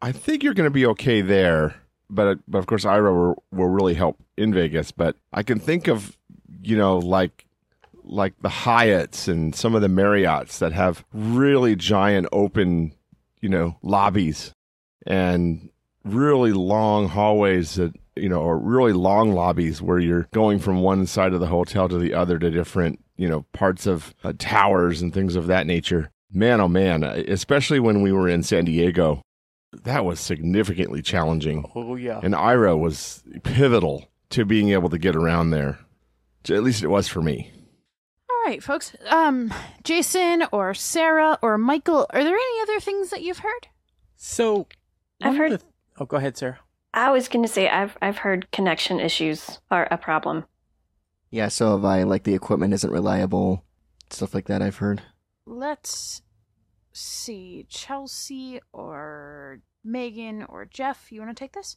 I think you're going to be okay there. But, but of course, Aira will, will really help in Vegas. But I can think of, you know, like like the Hyatts and some of the Marriotts that have really giant open, you know, lobbies and really long hallways that, you know, or really long lobbies where you're going from one side of the hotel to the other to different, you know, parts of uh, towers and things of that nature. Man, oh man, especially when we were in San Diego, that was significantly challenging. Oh, yeah. And Aira was pivotal to being able to get around there. At least it was for me. All right, folks. Um, Jason or Sarah or Michael, are there any other things that you've heard? So... I've heard. The, oh, go ahead, Sarah. I was going to say I've I've heard connection issues are a problem. Yeah, so have I. Like the equipment isn't reliable, stuff like that. I've heard. Let's see, Chelsea or Meaghan or Jeff. You want to take this?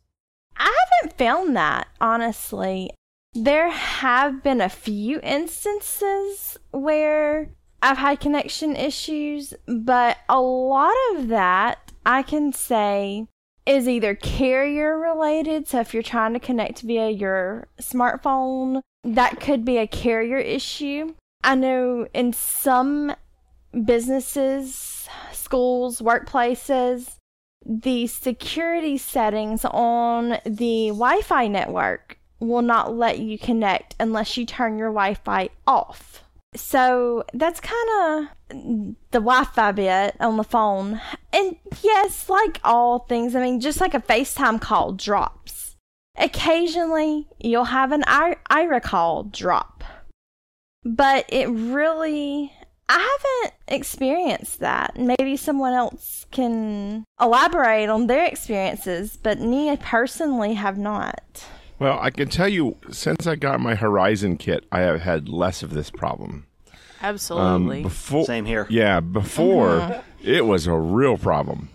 I haven't found that, honestly. There have been a few instances where I've had connection issues, but a lot of that I can say is either carrier related. So if you're trying to connect via your smartphone, that could be a carrier issue. I know in some businesses, schools, workplaces, the security settings on the Wi-Fi network will not let you connect unless you turn your Wi-Fi off. So that's kind of the Wi-Fi bit on the phone. And yes, like all things, I mean, just like a FaceTime call drops. Occasionally, you'll have an Aira call drop. But it really, I haven't experienced that. Maybe someone else can elaborate on their experiences, but me personally have not. Well, I can tell you, since I got my Horizon kit, I have had less of this problem. Absolutely. Um, before, Same here. Yeah, before, uh-huh. It was a real problem.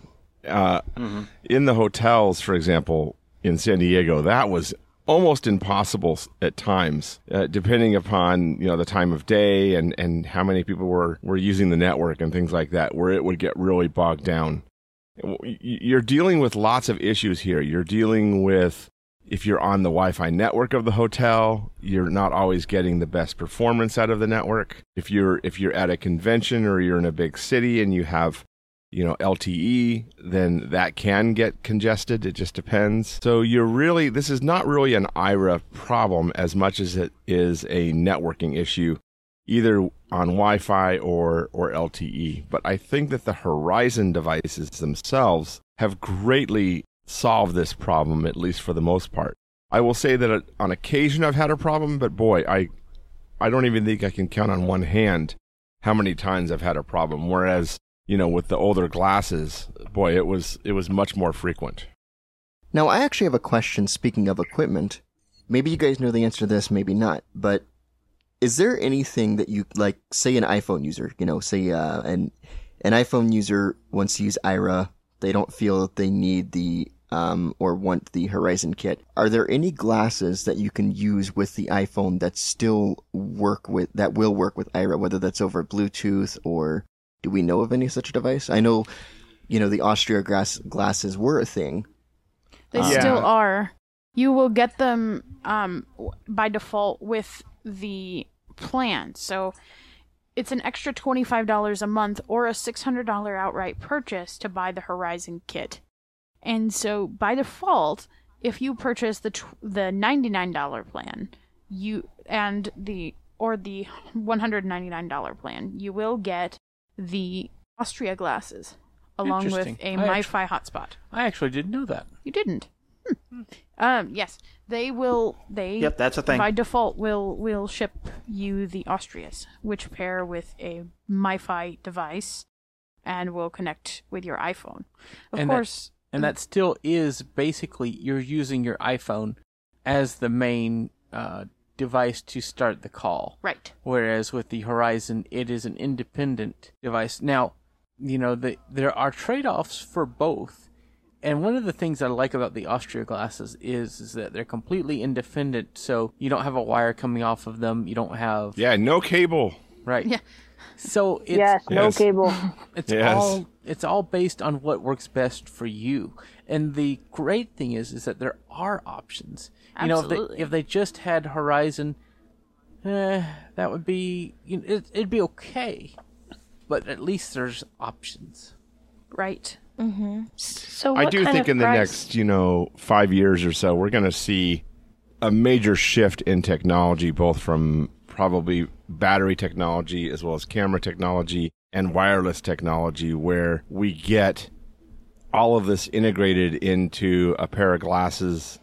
Uh, mm-hmm. In the hotels, for example, in San Diego, that was almost impossible at times, uh, depending upon, you know, the time of day and, and how many people were, were using the network and things like that, where it would get really bogged down. You're dealing with lots of issues here. You're dealing with... If you're on the Wi-Fi network of the hotel, you're not always getting the best performance out of the network. If you're if you're at a convention or you're in a big city and you have, you know, L T E, then that can get congested. It just depends. So you're really, this is not really an Aira problem as much as it is a networking issue, either on Wi-Fi or, or L T E. But I think that the Horizon devices themselves have greatly solve this problem, at least for the most part. I will say that on occasion I've had a problem, but boy, I I don't even think I can count on one hand how many times I've had a problem. Whereas, you know, with the older glasses, boy, it was it was much more frequent. Now, I actually have a question, speaking of equipment. Maybe you guys know the answer to this, maybe not, but is there anything that you, like, say an iPhone user, you know, say uh, an, an iPhone user wants to use Aira, they don't feel that they need the Um, or want the Horizon kit. Are there any glasses that you can use with the iPhone that still work with, that will work with Aira, whether that's over Bluetooth or do we know of any such a device? I know, you know, the Austria glass, glasses were a thing. They um, still are. you will get them um, by default with the plan. So it's an extra twenty-five dollars a month or a six hundred dollars outright purchase to buy the Horizon kit. And so by default, if you purchase the the ninety-nine dollars plan, you and the or the one hundred ninety-nine dollars plan, you will get the Austria glasses along with a MiFi hotspot. I actually didn't know that. You didn't. Hmm. Um, yes, they will. They yep, that's a thing. By default will will ship you the Austrias, which pair with a MiFi device, and will connect with your iPhone. Of and course. That- And that still is basically you're using your iPhone as the main uh, device to start the call. Right. Whereas with the Horizon, it is an independent device. Now, you know, the, there are trade-offs for both. And one of the things I like about the Austria glasses is, is that they're completely independent. So you don't have a wire coming off of them. You don't have... Yeah, no cable. Right. Yeah. So it's yes, no yes. cable. It's yes. all it's all based on what works best for you. And the great thing is, is that there are options. Absolutely. You know, if they, if they just had Horizon, eh, that would be you know, it, it'd be okay. But at least there's options, right? Mm-hmm. So what I do kind think of in price? the next you know five years or so, we're going to see a major shift in technology, both from probably battery technology as well as camera technology and wireless technology, where we get all of this integrated into a pair of glasses.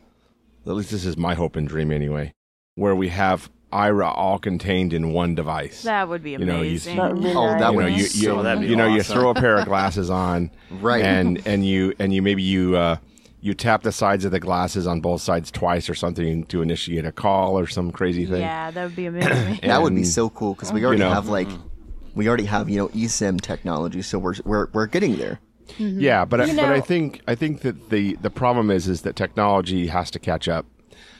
At least this is my hope and dream anyway, where we have Aira all contained in one device. That would be amazing. Oh, that would be so awesome. You know, you throw a pair of glasses on, right? And and you and you maybe you uh, you tap the sides of the glasses on both sides twice or something to initiate a call or some crazy thing. Yeah, that would be amazing. That would be so cool because we already you know, have like, we already have you know eSIM technology, so we're we're we're getting there. Mm-hmm. Yeah, but I, but I think I think that the, the problem is is that technology has to catch up.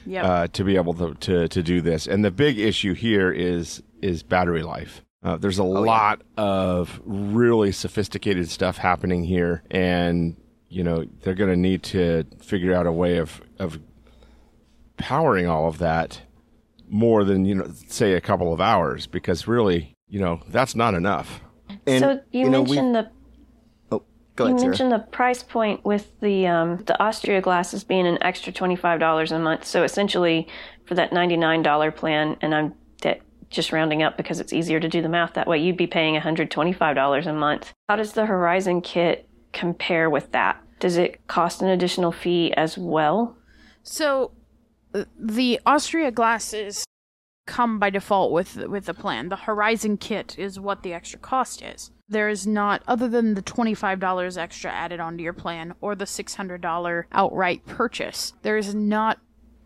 Yep. Uh, to be able to, to to do this, and the big issue here is is battery life. Uh, there's a oh, lot yeah. of really sophisticated stuff happening here, and you know, they're going to need to figure out a way of, of powering all of that more than, you know, say a couple of hours, because really, you know, that's not enough. And, so you, you know, mentioned we... the oh, go ahead, you Sarah. mentioned the price point with the um, the Austria glasses being an extra twenty-five dollars a month. So essentially, for that ninety-nine dollars plan, and I'm de- just rounding up because it's easier to do the math that way, you'd be paying one hundred twenty-five dollars a month. How does the Horizon kit compare with that? Does it cost an additional fee as well? So the Austria glasses come by default with with the plan. The Horizon kit is what the extra cost is. There is not, other than the twenty-five dollars extra added onto your plan or the six hundred dollars outright purchase, there is not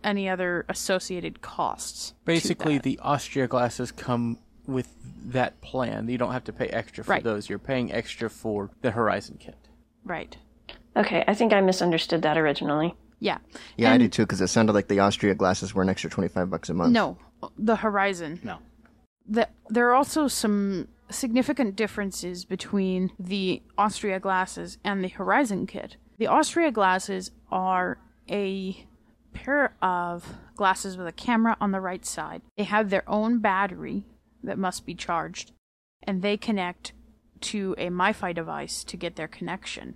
any other associated costs. Basically, the Austria glasses come with that plan. You don't have to pay extra for right. those. You're paying extra for the Horizon kit. Right. Okay, I think I misunderstood that originally. Yeah. Yeah, and I did too, because it sounded like the Austria glasses were an extra twenty-five bucks a month. No, the Horizon. No. The, there are also some significant differences between the Austria glasses and the Horizon kit. The Austria glasses are a pair of glasses with a camera on the right side. They have their own battery that must be charged, and they connect to a MiFi device to get their connection.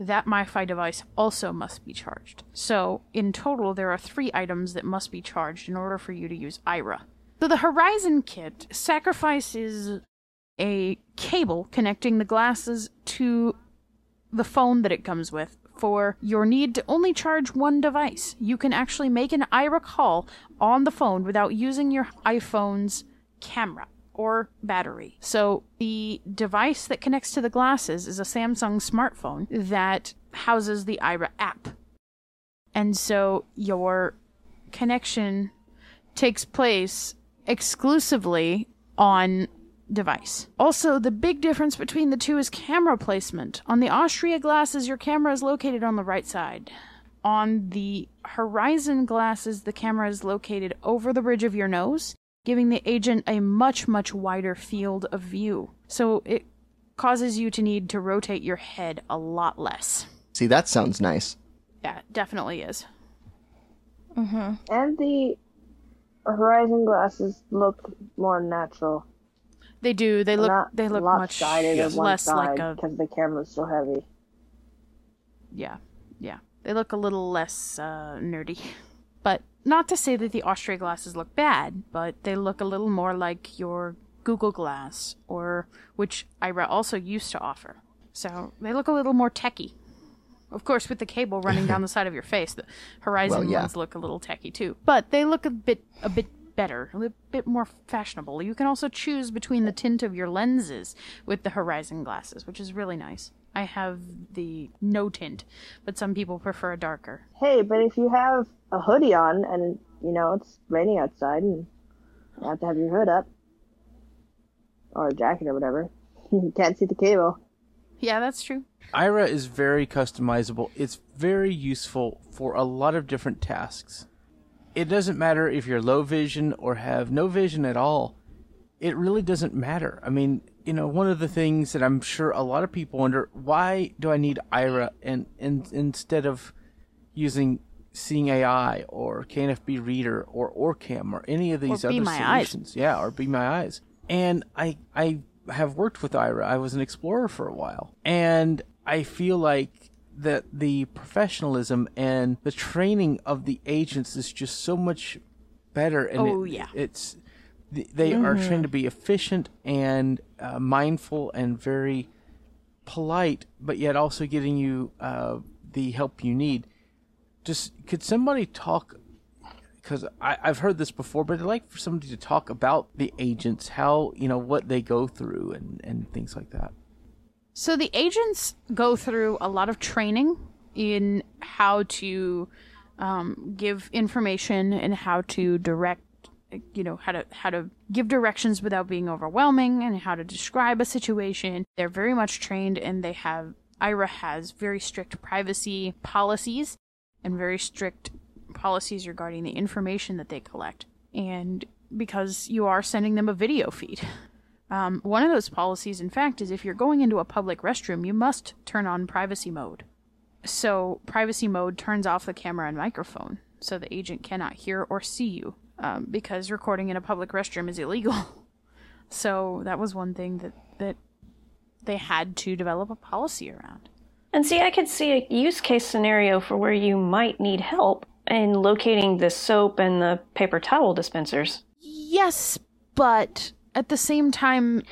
That MiFi device also must be charged. So, in total, there are three items that must be charged in order for you to use Aira. So the Horizon kit sacrifices a cable connecting the glasses to the phone that it comes with for your need to only charge one device. You can actually make an Aira call on the phone without using your iPhone's camera or battery. So the device that connects to the glasses is a Samsung smartphone that houses the Aira app. And so your connection takes place exclusively on device. Also, the big difference between the two is camera placement. On the Austria glasses, your camera is located on the right side. On the Horizon glasses, the camera is located over the ridge of your nose, giving the agent a much, much wider field of view. So it causes you to need to rotate your head a lot less. See, that sounds nice. Yeah, it definitely is. Mm-hmm. And the Horizon glasses look more natural. They do. They They're look. They look much yes. less like a because the camera's so heavy. Yeah, yeah. They look a little less uh, nerdy, but not to say that the Austria glasses look bad, but they look a little more like your Google Glass, or which Aira also used to offer. So they look a little more techy. Of course, with the cable running down the side of your face, the Horizon well, yeah. ones look a little techy too. But they look a bit, a bit better, a bit more fashionable. You can also choose between the tint of your lenses with the Horizon glasses, which is really nice. I have the no tint, but some people prefer darker. Hey, but if you have a hoodie on and, you know, it's raining outside and you have to have your hood up, or a jacket or whatever, you can't see the cable. Yeah, that's true. Aira is very customizable. It's very useful for a lot of different tasks. It doesn't matter if you're low vision or have no vision at all. It really doesn't matter. I mean, you know, one of the things that I'm sure a lot of people wonder, why do I need Aira and, and instead of using Seeing A I or K N F B Reader or Orcam or any of these or other solutions? Eyes. Yeah, or Be My Eyes. And I I have worked with Aira. I was an explorer for a while. And I feel like that the professionalism and the training of the agents is just so much better. And oh, it, yeah. It's, they mm-hmm. are trained to be efficient and uh, mindful and very polite, but yet also getting you uh, the help you need. Just, could somebody talk... Because I've heard this before, but I'd like for somebody to talk about the agents, how, you know, what they go through and, and things like that. So the agents go through a lot of training in how to um, give information and how to direct, you know, how to how to give directions without being overwhelming and how to describe a situation. They're very much trained, and they have, Aira has very strict privacy policies and very strict policies regarding the information that they collect, and because you are sending them a video feed. Um, one of those policies, in fact, is if you're going into a public restroom, you must turn on privacy mode. So privacy mode turns off the camera and microphone, so the agent cannot hear or see you, um, because recording in a public restroom is illegal. So that was one thing that, that they had to develop a policy around. And see, I could see a use case scenario for where you might need help in locating the soap and the paper towel dispensers. Yes, but at the same time,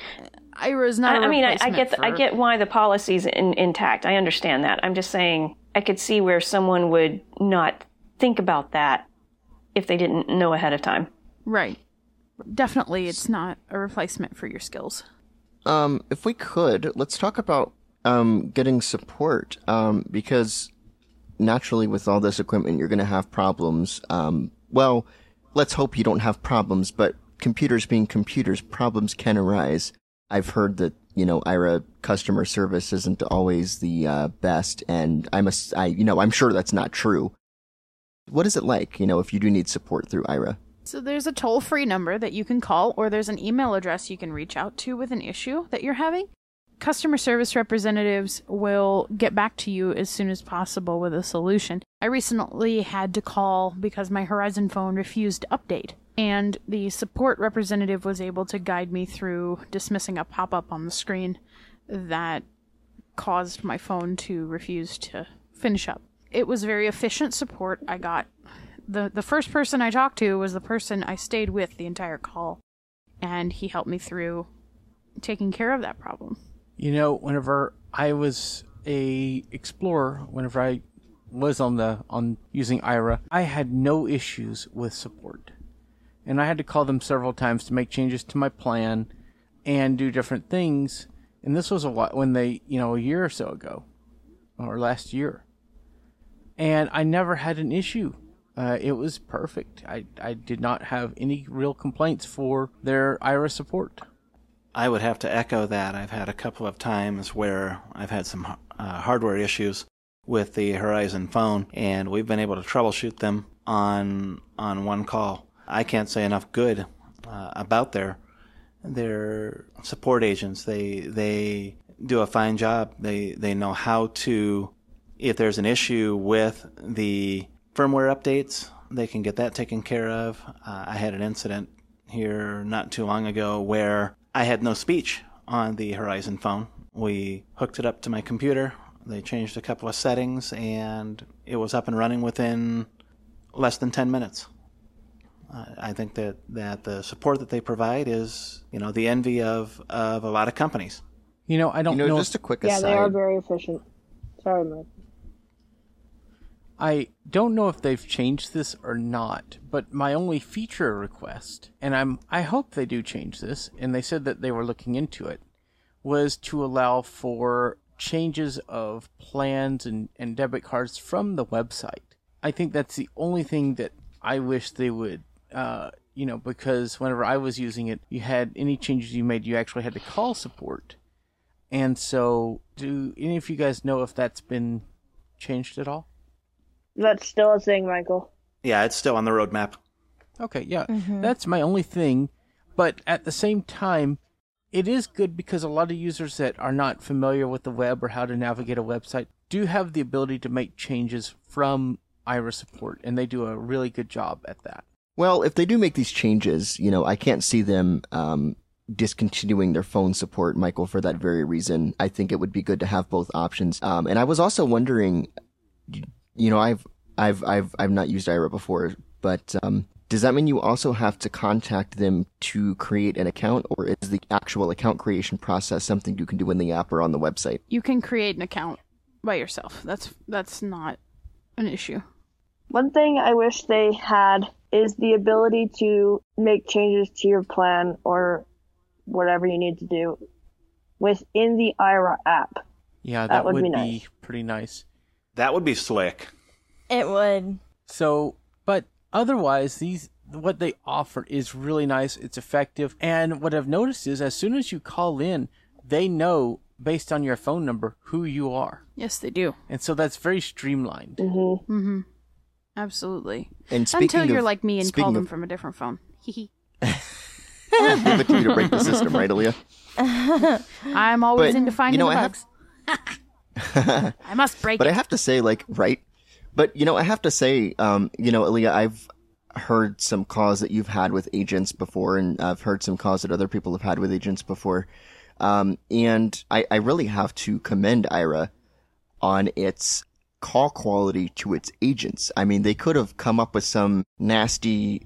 Aira's not I, a I mean, I, I get the, for... I get why the policy's in, intact. I understand that. I'm just saying I could see where someone would not think about that if they didn't know ahead of time. Right. Definitely, it's not a replacement for your skills. Um, if we could, let's talk about um, getting support, um, because... naturally, with all this equipment, you're going to have problems. Um, well, let's hope you don't have problems, but computers being computers, problems can arise. I've heard that, you know, Aira customer service isn't always the uh, best, and I'm a, I, you know, I'm sure that's not true. What is it like, you know, if you do need support through Aira? So there's a toll-free number that you can call, or there's an email address you can reach out to with an issue that you're having. Customer service representatives will get back to you as soon as possible with a solution. I recently had to call because my Horizon phone refused to update, and the support representative was able to guide me through dismissing a pop-up on the screen that caused my phone to refuse to finish up. It was very efficient support I got. The, the first person I talked to was the person I stayed with the entire call, and he helped me through taking care of that problem. You know, whenever I was a explorer, whenever I was on the on using Aira, I had no issues with support. And I had to call them several times to make changes to my plan and do different things. And this was a while, when they, you know, a year or so ago, or last year. And I never had an issue. Uh, it was perfect. I, I did not have any real complaints for their Aira support. I would have to echo that. I've had a couple of times where I've had some uh, hardware issues with the Horizon phone, and we've been able to troubleshoot them on on one call. I can't say enough good uh, about their their support agents. They they do a fine job. They they know how to, if there's an issue with the firmware updates they can get that taken care of. Uh, I had an incident here not too long ago where I had no speech on the Horizon phone. We hooked it up to my computer. They changed a couple of settings, and it was up and running within less than ten minutes. Uh, I think that, that the support that they provide is, you know, the envy of, of a lot of companies. You know, I don't you know, know... Just a quick yeah, aside. Yeah, they are very efficient. Sorry, Mike. I don't know if they've changed this or not, but my only feature request, and I'm I hope they do change this, and they said that they were looking into it, was to allow for changes of plans and, and debit cards from the website. I think that's the only thing that I wish they would, uh, you know, because whenever I was using it, you had any changes you made, you actually had to call support. And so do any of you guys know if that's been changed at all? That's still a thing, Michael. Yeah, it's still on the roadmap. Okay, yeah. Mm-hmm. That's my only thing. But at the same time, it is good because a lot of users that are not familiar with the web or how to navigate a website do have the ability to make changes from Aira support, and they do a really good job at that. Well, if they do make these changes, you know, I can't see them um, discontinuing their phone support, Michael, for that very reason. I think it would be good to have both options. Um, and I was also wondering... You know, I've I've I've I've not used Aira before, but um, does that mean you also have to contact them to create an account, or is the actual account creation process something you can do in the app or on the website? You can create an account by yourself. That's that's not an issue. One thing I wish they had is the ability to make changes to your plan or whatever you need to do within the Aira app. Yeah, that, that would, would be, nice. be pretty nice. That would be slick. It would. So, but otherwise, these what they offer is really nice. It's effective. And what I've noticed is as soon as you call in, they know, based on your phone number, who you are. Yes, they do. And so that's very streamlined. Mm-hmm. Mm-hmm. Absolutely. And Until you're of, like me and call of... them from a different phone. Hee hee. Give it to you to break the system, right, Aleeha? I'm always but, into finding you know, the bugs. Have... I must break but it. I have to say, like, right? But, you know, I have to say, um, you know, Aleeha, I've heard some calls that you've had with agents before, and I've heard some calls that other people have had with agents before. Um, and I, I really have to commend Aira on its call quality to its agents. I mean, they could have come up with some nasty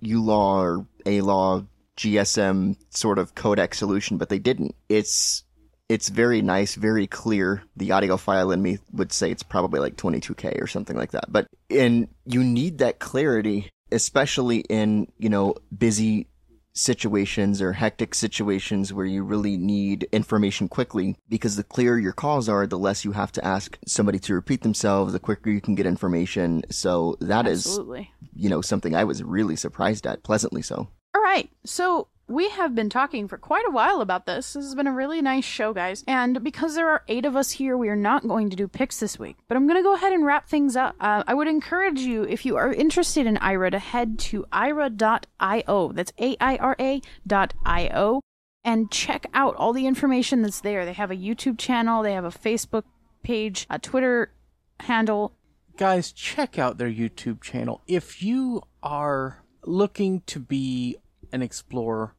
U L A W or A L A W, G S M sort of codec solution, but they didn't. It's... It's very nice, very clear. The audio file in me would say it's probably like twenty-two K or something like that. But and you need that clarity, especially in, you know, busy situations or hectic situations where you really need information quickly, because the clearer your calls are, the less you have to ask somebody to repeat themselves, the quicker you can get information. So that Absolutely. is, you know, something I was really surprised at, pleasantly so. All right. So... We have been talking for quite a while about this. This has been a really nice show, guys. And because there are eight of us here, we are not going to do picks this week. But I'm going to go ahead and wrap things up. Uh, I would encourage you, if you are interested in Aira, to head to aira dot io. That's A I R A dot I O. And check out all the information that's there. They have a YouTube channel. They have a Facebook page, a Twitter handle. Guys, check out their YouTube channel. If you are looking to be an explorer,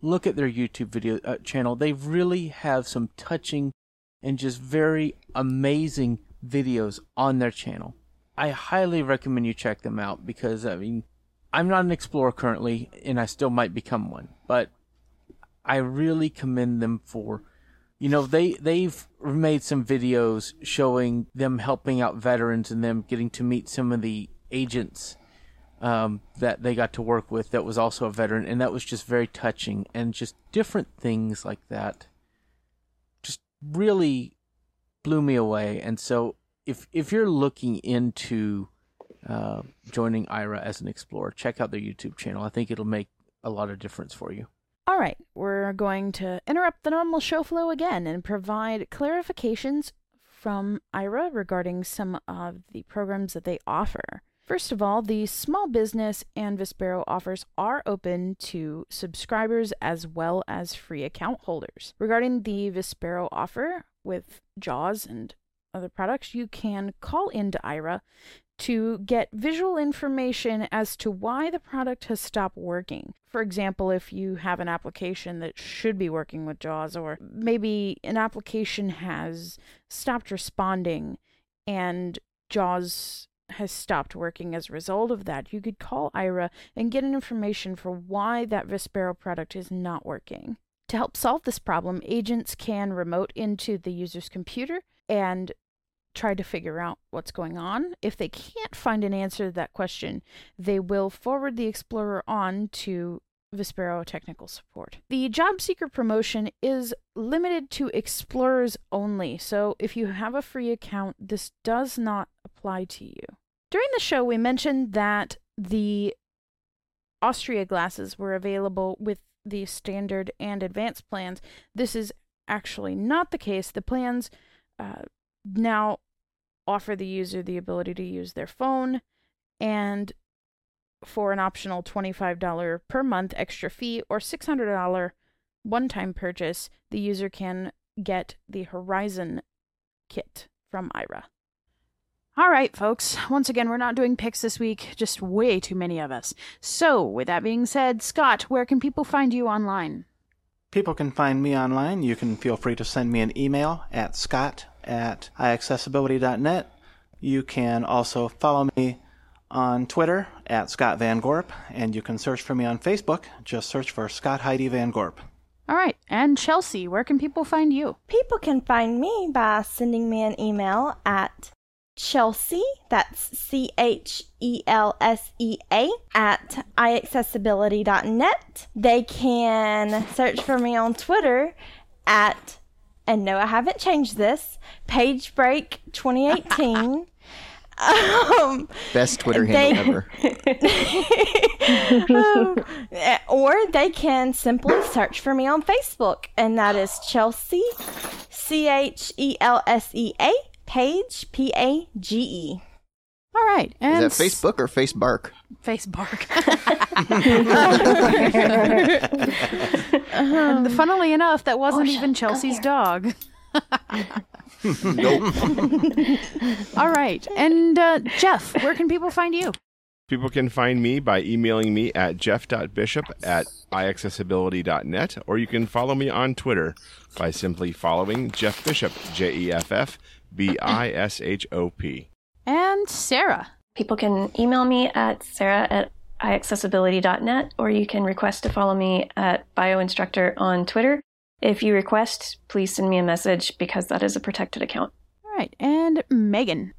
look at their YouTube video uh, channel. They really have some touching and just very amazing videos on their channel. I highly recommend you check them out because, I mean, I'm not an explorer currently, and I still might become one. But I really commend them for, you know, they, they've made some videos showing them helping out veterans and them getting to meet some of the agents Um, that they got to work with that was also a veteran, and that was just very touching, and just different things like that just really blew me away. And so if if you're looking into uh, joining Aira as an explorer, check out their YouTube channel. I think it'll make a lot of difference for you. All right, we're going to interrupt the normal show flow again and provide clarifications from Aira regarding some of the programs that they offer. First of all, the small business and Vispero offers are open to subscribers as well as free account holders. Regarding the Vispero offer with JAWS and other products, you can call into Aira to get visual information as to why the product has stopped working. For example, if you have an application that should be working with JAWS, or maybe an application has stopped responding and JAWS has stopped working as a result of that, you could call Aira and get an information for why that Vispero product is not working. To help solve this problem, agents can remote into the user's computer and try to figure out what's going on. If they can't find an answer to that question, they will forward the Explorer on to Vispero technical support. The job seeker promotion is limited to explorers only, so if you have a free account, this does not apply to you. During the show, we mentioned that the Austria glasses were available with the standard and advanced plans. This is actually not the case. The plans uh, now offer the user the ability to use their phone, and for an optional twenty-five dollars per month extra fee or six hundred dollars one-time purchase, the user can get the Horizon kit from Aira. All right, folks. Once again, we're not doing picks this week. Just way too many of us. So, with that being said, Scott, where can people find you online? People can find me online. You can feel free to send me an email at scott at i accessibility dot net. You can also follow me on Twitter at Scott Van Gorp, and you can search for me on Facebook. Just search for Scott Heidi Van Gorp. All right. And Chelsea, where can people find you? People can find me by sending me an email at Chelsea, that's C H E L S E A, at i accessibility dot net. They can search for me on Twitter at, and no, I haven't changed this, Page Break twenty eighteen. Um, Best Twitter handle ever. um, or they can simply search for me on Facebook, and that is Chelsea, C H E L S E A, Page, P A G E. All right. And is that Facebook or Facebark? Facebark. um, funnily enough, that wasn't oh, even Chelsea's dog. Nope. All right. And uh, Jeff, where can people find you? People can find me by emailing me at jeff dot bishop at i accessibility dot net, or you can follow me on Twitter by simply following Jeff Bishop, J E F F, B I S H O P. And Sarah. People can email me at sarah at i accessibility dot net, or you can request to follow me at bioinstructor on Twitter. If you request, please send me a message because that is a protected account. All right. And Meaghan.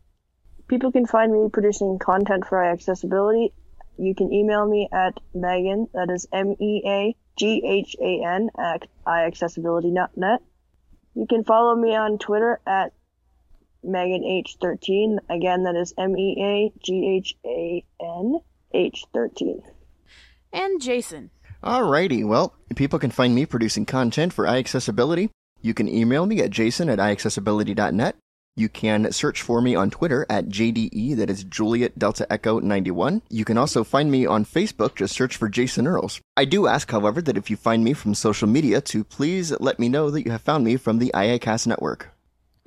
People can find me producing content for iAccessibility. You can email me at Meaghan, that is M E A G H A N, at i accessibility dot net. You can follow me on Twitter at Meaghan H thirteen. Again, that is M E A G H A N H thirteen. And Jason. Alrighty, well, people can find me producing content for iAccessibility. You can email me at jason at i accessibility dot net. You can search for me on Twitter at J D E, that is Juliet Delta Echo ninety-one. You can also find me on Facebook, just search for Jason Earls. I do ask, however, that if you find me from social media to please let me know that you have found me from the I A Cast Network.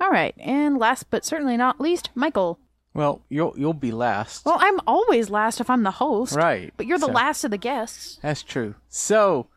Alright, and last but certainly not least, Michael. Well, you'll you'll be last. Well, I'm always last if I'm the host. Right. But you're the so, last of the guests. That's true. So,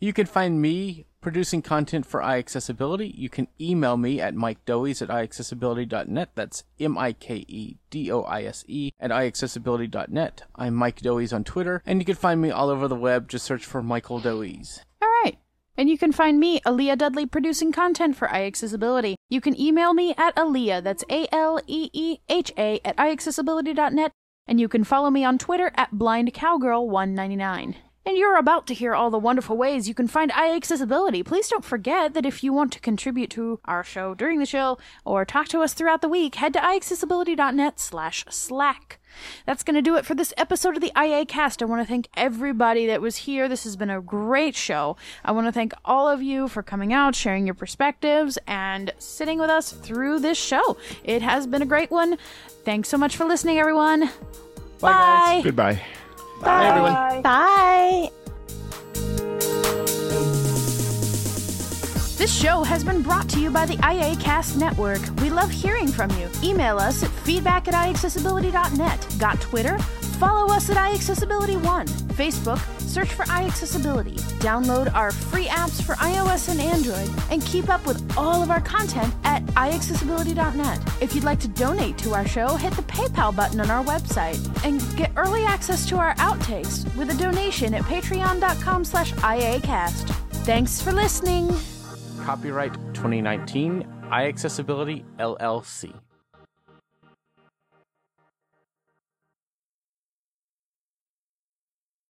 you can find me producing content for iAccessibility. You can email me at mike doeys at i accessibility dot net. That's M I K E D O I S E at i accessibility dot net. I'm Mike Doeys on Twitter. And you can find me all over the web. Just search for Michael Doeys. All right. And you can find me, Aleeha Dudley, producing content for iAccessibility. You can email me at Aleeha, that's A L E E H A, at i accessibility dot net. And you can follow me on Twitter at blind cowgirl one ninety-nine. And you're about to hear all the wonderful ways you can find iAccessibility. Please don't forget that if you want to contribute to our show during the show or talk to us throughout the week, head to i accessibility dot net slash slack. That's going to do it for this episode of the I A Cast. I want to thank everybody that was here. This has been a great show. I want to thank all of you for coming out, sharing your perspectives, and sitting with us through this show. It has been a great one. Thanks so much for listening, everyone. Bye. Bye. Guys. Goodbye. Bye. Bye, everyone. Bye. This show has been brought to you by the I A Cast Network. We love hearing from you. Email us at feedback at iaccessibility dot net. Got Twitter? Follow us at iaccessibility one. Facebook, search for iAccessibility. Download our free apps for iOS and Android, and keep up with all of our content at iaccessibility dot net. If you'd like to donate to our show, hit the PayPal button on our website and get early access to our outtakes with a donation at patreon dot com slash iacast. Thanks for listening. Copyright twenty nineteen, iAccessibility L L C.